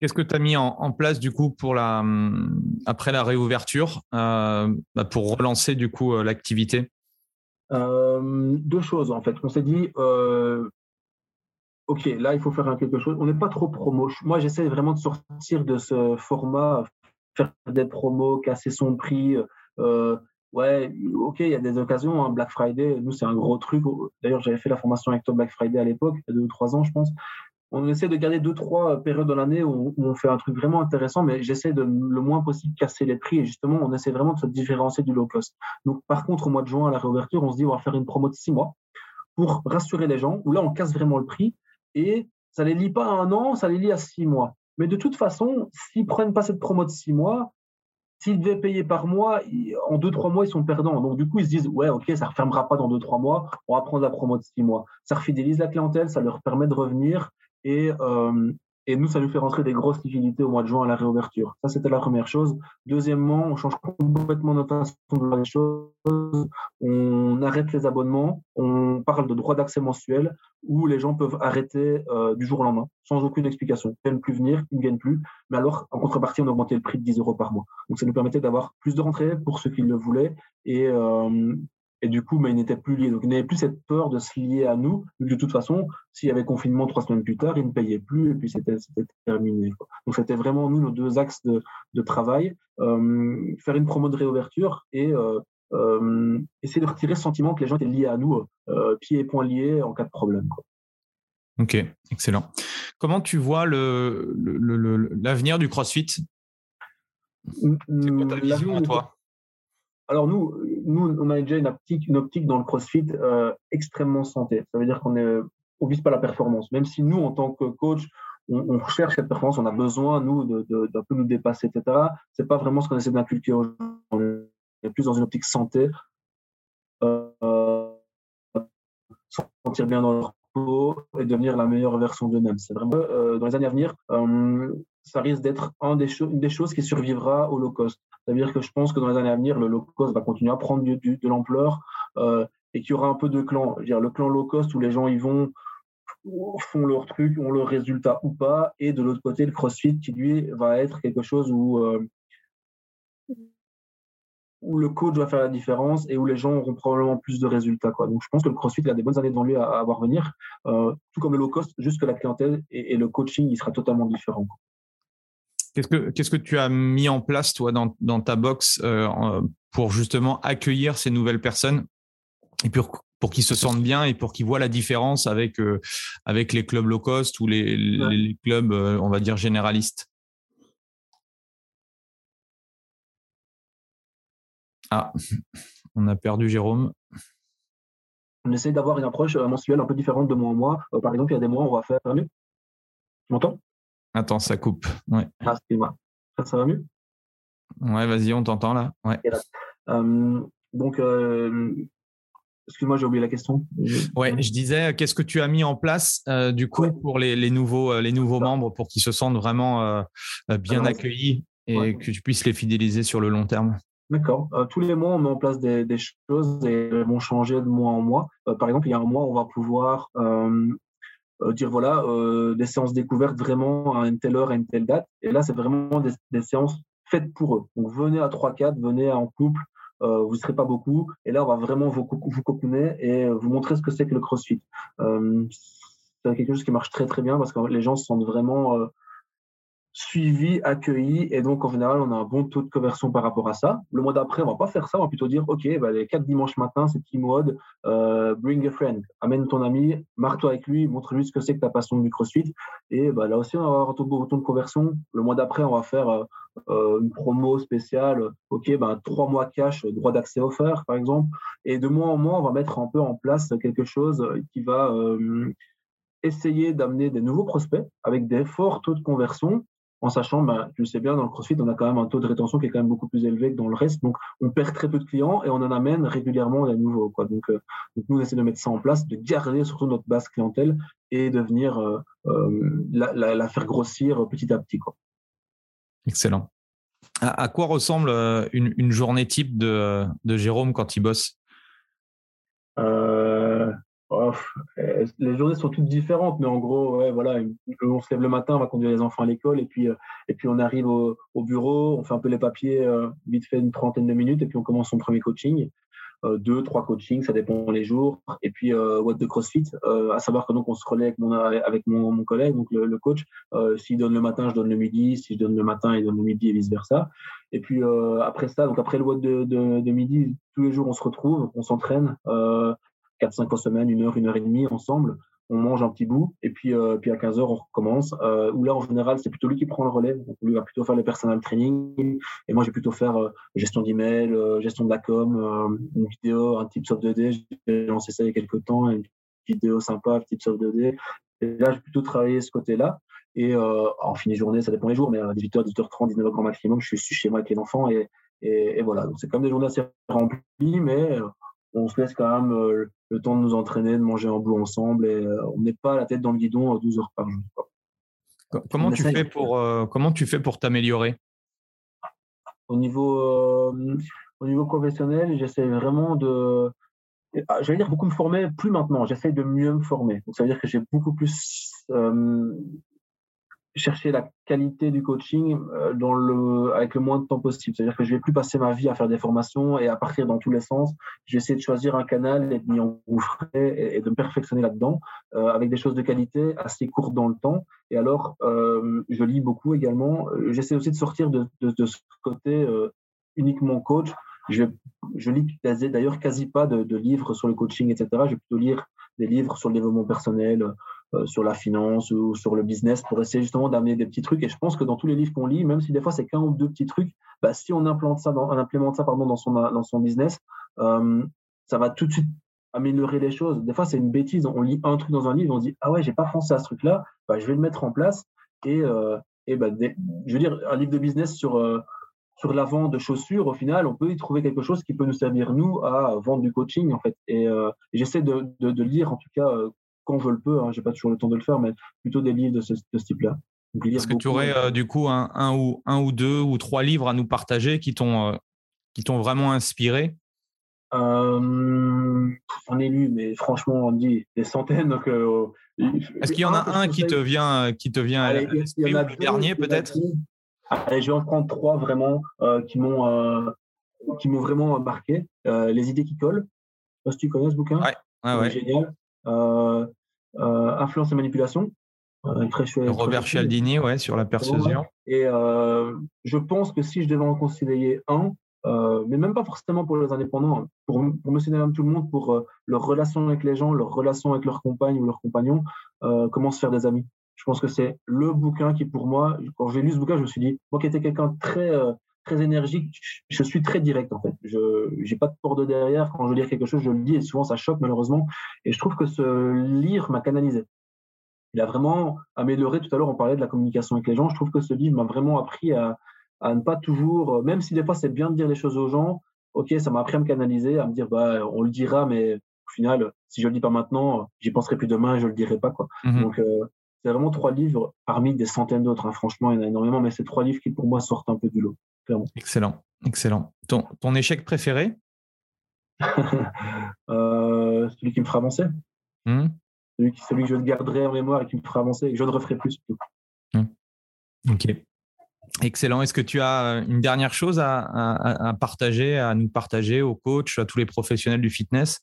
Qu'est-ce que tu as mis en, en place, du coup, pour la, après la réouverture, euh, bah pour relancer, du coup, l'activité? euh, Deux choses, en fait. On s'est dit... Euh, OK, là, il faut faire quelque chose. On n'est pas trop promo. Moi, j'essaie vraiment de sortir de ce format, faire des promos, casser son prix. Euh, ouais, OK, il y a des occasions. Hein. Black Friday, nous, c'est un gros truc. D'ailleurs, j'avais fait la formation avec toi Black Friday à l'époque, il y a deux ou trois ans, je pense. On essaie de garder deux, trois périodes dans l'année où on fait un truc vraiment intéressant, mais j'essaie de le moins possible casser les prix. Et justement, on essaie vraiment de se différencier du low cost. Donc, par contre, au mois de juin, à la réouverture, on se dit on va faire une promo de six mois pour rassurer les gens, où là, on casse vraiment le prix. Et ça ne les lie pas à un an, ça les lie à six mois. Mais de toute façon, s'ils ne prennent pas cette promo de six mois, S'ils devaient payer par mois, en deux trois mois, ils sont perdants. Donc, du coup, ils se disent « Ouais, ok, ça ne refermera pas dans deux trois mois, on va prendre la promo de six mois. » Ça refidélise la clientèle, ça leur permet de revenir et, euh, et nous, ça nous fait rentrer des grosses liquidités au mois de juin à la réouverture. Ça, c'était la première chose. Deuxièmement, on change complètement notre façon de voir les choses. On arrête les abonnements. On parle de droit d'accès mensuel où les gens peuvent arrêter euh, du jour au lendemain sans aucune explication. Ils ne viennent plus venir, ils ne viennent plus. Mais alors, en contrepartie, on a augmenté le prix de dix euros par mois. Donc, ça nous permettait d'avoir plus de rentrées pour ceux qui le voulaient. Et, euh, et du coup, mais ils n'étaient plus liés. Donc, ils n'avaient plus cette peur de se lier à nous. De toute façon, s'il y avait confinement trois semaines plus tard, ils ne payaient plus et puis c'était, c'était terminé, quoi. Donc, c'était vraiment, nous, nos deux axes de, de travail. Euh, faire une promo de réouverture et... Euh, Euh, essayer de retirer ce sentiment que les gens étaient liés à nous, euh, pieds et poings liés en cas de problème, quoi. Ok, excellent. Comment tu vois le, le, le, le, l'avenir du CrossFit ? C'est quoi ta vision à toi ? Alors nous, nous, on a déjà une optique, une optique dans le CrossFit euh, extrêmement santé. Ça veut dire qu'on ne vise pas la performance. Même si nous, en tant que coach, on recherche cette performance, on a besoin, nous, de, de, d'un peu nous dépasser, et cetera. Ce n'est pas vraiment ce qu'on essaie d'inculquer aux gens. On est plus dans une optique santé, euh, sentir bien dans leur peau et devenir la meilleure version d'eux-mêmes. C'est vraiment euh, dans les années à venir, euh, ça risque d'être un des cho- une des choses qui survivra au low cost. C'est-à-dire que je pense que dans les années à venir, le low cost va continuer à prendre du, du, de l'ampleur euh, et qu'il y aura un peu de clans. Je veux dire, le clan low cost où les gens y vont, font leur truc, ont leur résultat ou pas, et de l'autre côté, le CrossFit qui lui va être quelque chose où euh, où le coach va faire la différence et où les gens auront probablement plus de résultats, quoi. Donc, je pense que le CrossFit il a des bonnes années devant lui à, à voir venir, euh, tout comme le low cost, juste que la clientèle et, et le coaching, il sera totalement différent. Qu'est-ce que, qu'est-ce que tu as mis en place, toi, dans, dans ta box euh, pour justement accueillir ces nouvelles personnes et pour, pour qu'ils se sentent bien et pour qu'ils voient la différence avec, euh, avec les clubs low cost ou les, les, ouais. les clubs, euh, on va dire, généralistes ? Ah, on a perdu Jérôme. On essaie d'avoir une approche mensuelle un peu différente de mois en mois. Euh, par exemple, il y a des mois, on va faire mieux. Tu m'entends ? Attends, ça coupe. Ouais. Ah, excuse-moi. Ça, ça va mieux ? Ouais, vas-y, on t'entend là. Ouais. Là. Euh, donc, euh, excuse-moi, j'ai oublié la question. Ouais, je disais, qu'est-ce que tu as mis en place euh, du coup ouais. pour les, les nouveaux, euh, les nouveaux ouais. membres pour qu'ils se sentent vraiment euh, bien ouais. accueillis et ouais. que tu puisses les fidéliser sur le long terme ? D'accord. Euh, tous les mois, on met en place des, des choses et elles vont changer de mois en mois. Euh, par exemple, il y a un mois, on va pouvoir euh, euh, dire voilà, euh, des séances découvertes vraiment à une telle heure, à une telle date. Et là, c'est vraiment des, des séances faites pour eux. Donc, venez à trois quatre, venez en couple, euh, vous ne serez pas beaucoup. Et là, on va vraiment vous, vous cocooner et vous montrer ce que c'est que le CrossFit. Euh, c'est quelque chose qui marche très, très bien parce que les gens se sentent vraiment... Euh, suivi, accueilli, et donc en général on a un bon taux de conversion par rapport à ça. Le mois d'après, on va pas faire ça, on va plutôt dire ok, bah, les quatre dimanches matin, c'est petit mode euh, bring a friend, amène ton ami, marre-toi avec lui, montre-lui ce que c'est que ta passion du CrossFit, et bah, là aussi on va avoir un taux de conversion. Le mois d'après, on va faire euh, euh, une promo spéciale, ok, bah, trois mois cash, droit d'accès offert par exemple, et de mois en mois on va mettre un peu en place quelque chose qui va euh, essayer d'amener des nouveaux prospects avec des forts taux de conversion. En sachant, ben, tu le sais bien, dans le CrossFit, on a quand même un taux de rétention qui est quand même beaucoup plus élevé que dans le reste. Donc, on perd très peu de clients et on en amène régulièrement à nouveau, quoi. Donc, euh, donc, nous, on essaie de mettre ça en place, de garder surtout notre base clientèle et de venir euh, euh, la, la, la faire grossir petit à petit, quoi. Excellent. À, à quoi ressemble une, une journée type de, de Jérôme quand il bosse ? euh... Oh, les journées sont toutes différentes, mais en gros, ouais, voilà, on se lève le matin, on va conduire les enfants à l'école, et puis, et puis on arrive au, au bureau, on fait un peu les papiers, euh, vite fait une trentaine de minutes, et puis on commence son premier coaching. Euh, deux, trois coachings, ça dépend les jours. Et puis, euh, what the CrossFit, euh, à savoir que donc on se relaie avec mon, avec mon, mon collègue, donc le, le coach. Euh, s'il donne le matin, je donne le midi. Si je donne le matin, il donne le midi et vice-versa. Et puis, euh, après ça, donc après le what de, de, de midi, tous les jours, on se retrouve, on s'entraîne. Euh, quatre cinq fois semaine, une heure, une heure et demie ensemble, on mange un petit bout et puis, euh, puis à quinze heures on recommence, euh, où là en général c'est plutôt lui qui prend le relais, donc lui va plutôt faire le personal training et moi je vais plutôt faire euh, gestion d'email, euh, gestion de la com, euh, une vidéo, un tips of the day, j'ai lancé ça il y a quelques temps, une vidéo sympa, tips of the day, et là je vais plutôt travailler ce côté-là. Et euh, en fin de journée, ça dépend les jours, mais à dix-huit heures, dix-huit heures trente, dix-neuf heures grand maximum, je suis chez moi avec les enfants. Et, et, et voilà, donc c'est quand même des journées assez remplies, mais on se laisse quand même euh, le temps de nous entraîner, de manger en bout ensemble. Et euh, on n'est pas la tête dans le guidon euh, douze heures par jour. Quoi. Comment, tu fais pour, euh, comment tu fais pour t'améliorer au niveau, euh, au niveau professionnel? J'essaie vraiment de… J'allais dire beaucoup me former, plus maintenant. J'essaie de mieux me former. Donc, ça veut dire que j'ai beaucoup plus… Euh, chercher la qualité du coaching dans le, avec le moins de temps possible. C'est-à-dire que je ne vais plus passer ma vie à faire des formations et à partir dans tous les sens. J'essaie de choisir un canal et de m'y engouffrer et, et de me perfectionner là-dedans euh, avec des choses de qualité assez courtes dans le temps. Et alors, euh, je lis beaucoup également. J'essaie aussi de sortir de, de, de ce côté euh, uniquement coach. Je, je lis d'ailleurs quasi pas de, de livres sur le coaching, et cetera. Je vais plutôt lire des livres sur le développement personnel, Euh, sur la finance ou sur le business pour essayer justement d'amener des petits trucs. Et je pense que dans tous les livres qu'on lit, même si des fois c'est qu'un ou deux petits trucs, bah, si on implante ça, dans, on implémente ça pardon, dans, son, dans son business, euh, ça va tout de suite améliorer les choses. Des fois c'est une bêtise, on lit un truc dans un livre, on se dit « Ah ouais, j'ai pas pensé à ce truc-là, bah, je vais le mettre en place. » Et, euh, et bah, des, je veux dire, un livre de business sur… Euh, sur la vente de chaussures, au final, on peut y trouver quelque chose qui peut nous servir, nous, à vendre du coaching, en fait. Et, euh, et j'essaie de, de, de lire, en tout cas, euh, quand je le peux. Hein. Je n'ai pas toujours le temps de le faire, mais plutôt des livres de ce, de ce type-là. Est-ce que tu aurais, euh, du coup, un, un, ou, un ou deux ou trois livres à nous partager qui t'ont, euh, qui t'ont vraiment inspiré ? euh, J'en ai lu, mais franchement, on dit des centaines. Donc, euh, est-ce qu'il y en a un, un qui, te vient, qui te vient Allez, à l'esprit, ou le dernier, peut-être ? Allez, je vais en prendre trois vraiment euh, qui m'ont euh, qui m'ont vraiment marqué. Euh, Les idées qui collent. Je sais pas si tu connais ce bouquin. Ouais, ah ouais. Génial. Euh, euh, Influence et manipulation. Euh, très chouette. Robert Cialdini, ouais, sur la persuasion. Et euh, je pense que si je devais en conseiller un, euh, mais même pas forcément pour les indépendants, pour pour monsieur et madame tout le monde, pour euh, leur relation avec les gens, leur relation avec leur compagne ou leur compagnon, euh, comment se faire des amis. Je pense que c'est le bouquin qui, pour moi, quand j'ai lu ce bouquin, je me suis dit, moi qui étais quelqu'un de très, euh, très énergique, je suis très direct en fait. Je n'ai pas de porte de derrière. Quand je veux dire quelque chose, je le dis et souvent ça choque malheureusement. Et je trouve que ce livre m'a canalisé. Il a vraiment amélioré. Tout à l'heure, on parlait de la communication avec les gens. Je trouve que ce livre m'a vraiment appris à, à ne pas toujours, même si des fois c'est bien de dire les choses aux gens, ok, ça m'a appris à me canaliser, à me dire, bah, on le dira, mais au final, si je ne le dis pas maintenant, j'y penserai plus demain et je ne le dirai pas, quoi. Mm-hmm. Donc, euh, c'est vraiment trois livres parmi des centaines d'autres. Hein. Franchement, il y en a énormément, mais c'est trois livres qui, pour moi, sortent un peu du lot. Clairement. Excellent. Excellent. Ton, ton échec préféré ? euh, Celui qui me fera avancer. Mmh. Celui, qui, celui que je garderai en mémoire et qui me fera avancer et que je ne referai plus. Mmh. Ok. Excellent. Est-ce que tu as une dernière chose à, à, à partager, à nous partager, aux coachs, à tous les professionnels du fitness ?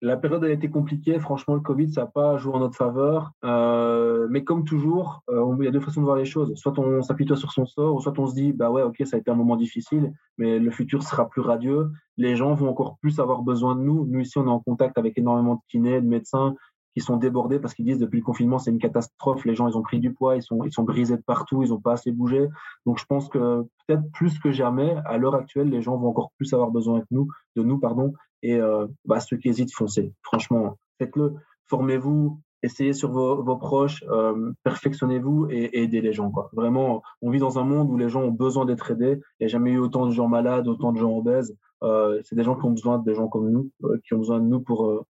La période a été compliquée. Franchement, le Covid, ça n'a pas joué en notre faveur. Euh, mais comme toujours, euh, il y a deux façons de voir les choses. Soit on s'appuie sur son sort, ou soit on se dit, bah ouais, ok, ça a été un moment difficile, mais le futur sera plus radieux. Les gens vont encore plus avoir besoin de nous. Nous, ici, on est en contact avec énormément de kinés, de médecins qui sont débordés parce qu'ils disent, depuis le confinement, c'est une catastrophe. Les gens, ils ont pris du poids, ils sont, ils sont brisés de partout, ils n'ont pas assez bougé. Donc, je pense que peut-être plus que jamais, à l'heure actuelle, les gens vont encore plus avoir besoin de nous, de nous, pardon. Et euh, bah, ceux qui hésitent, foncez. Franchement, faites-le, formez-vous, essayez sur vos, vos proches, euh, perfectionnez-vous et, et aidez les gens, quoi. Vraiment, on vit dans un monde où les gens ont besoin d'être aidés. Il n'y a jamais eu autant de gens malades, autant de gens obèses. Euh, c'est des gens qui ont besoin de gens comme nous, euh, qui ont besoin de nous pour, euh,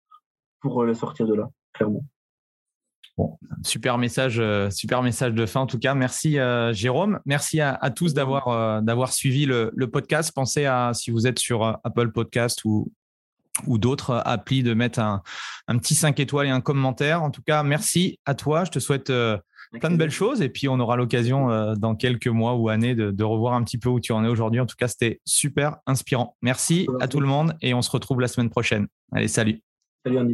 pour les sortir de là, clairement. Bon, super message, euh, super message de fin en tout cas. Merci euh, Jérôme, merci à, à tous d'avoir, euh, d'avoir suivi le, le podcast. Pensez à, si vous êtes sur euh, Apple Podcast ou ou d'autres applis, de mettre un, un petit cinq étoiles et un commentaire. En tout cas, merci à toi. Je te souhaite euh, plein de belles choses et puis on aura l'occasion euh, dans quelques mois ou années de, de revoir un petit peu où tu en es aujourd'hui. En tout cas, c'était super inspirant. Merci à tout le monde et on se retrouve la semaine prochaine. Allez, salut. Salut Andy.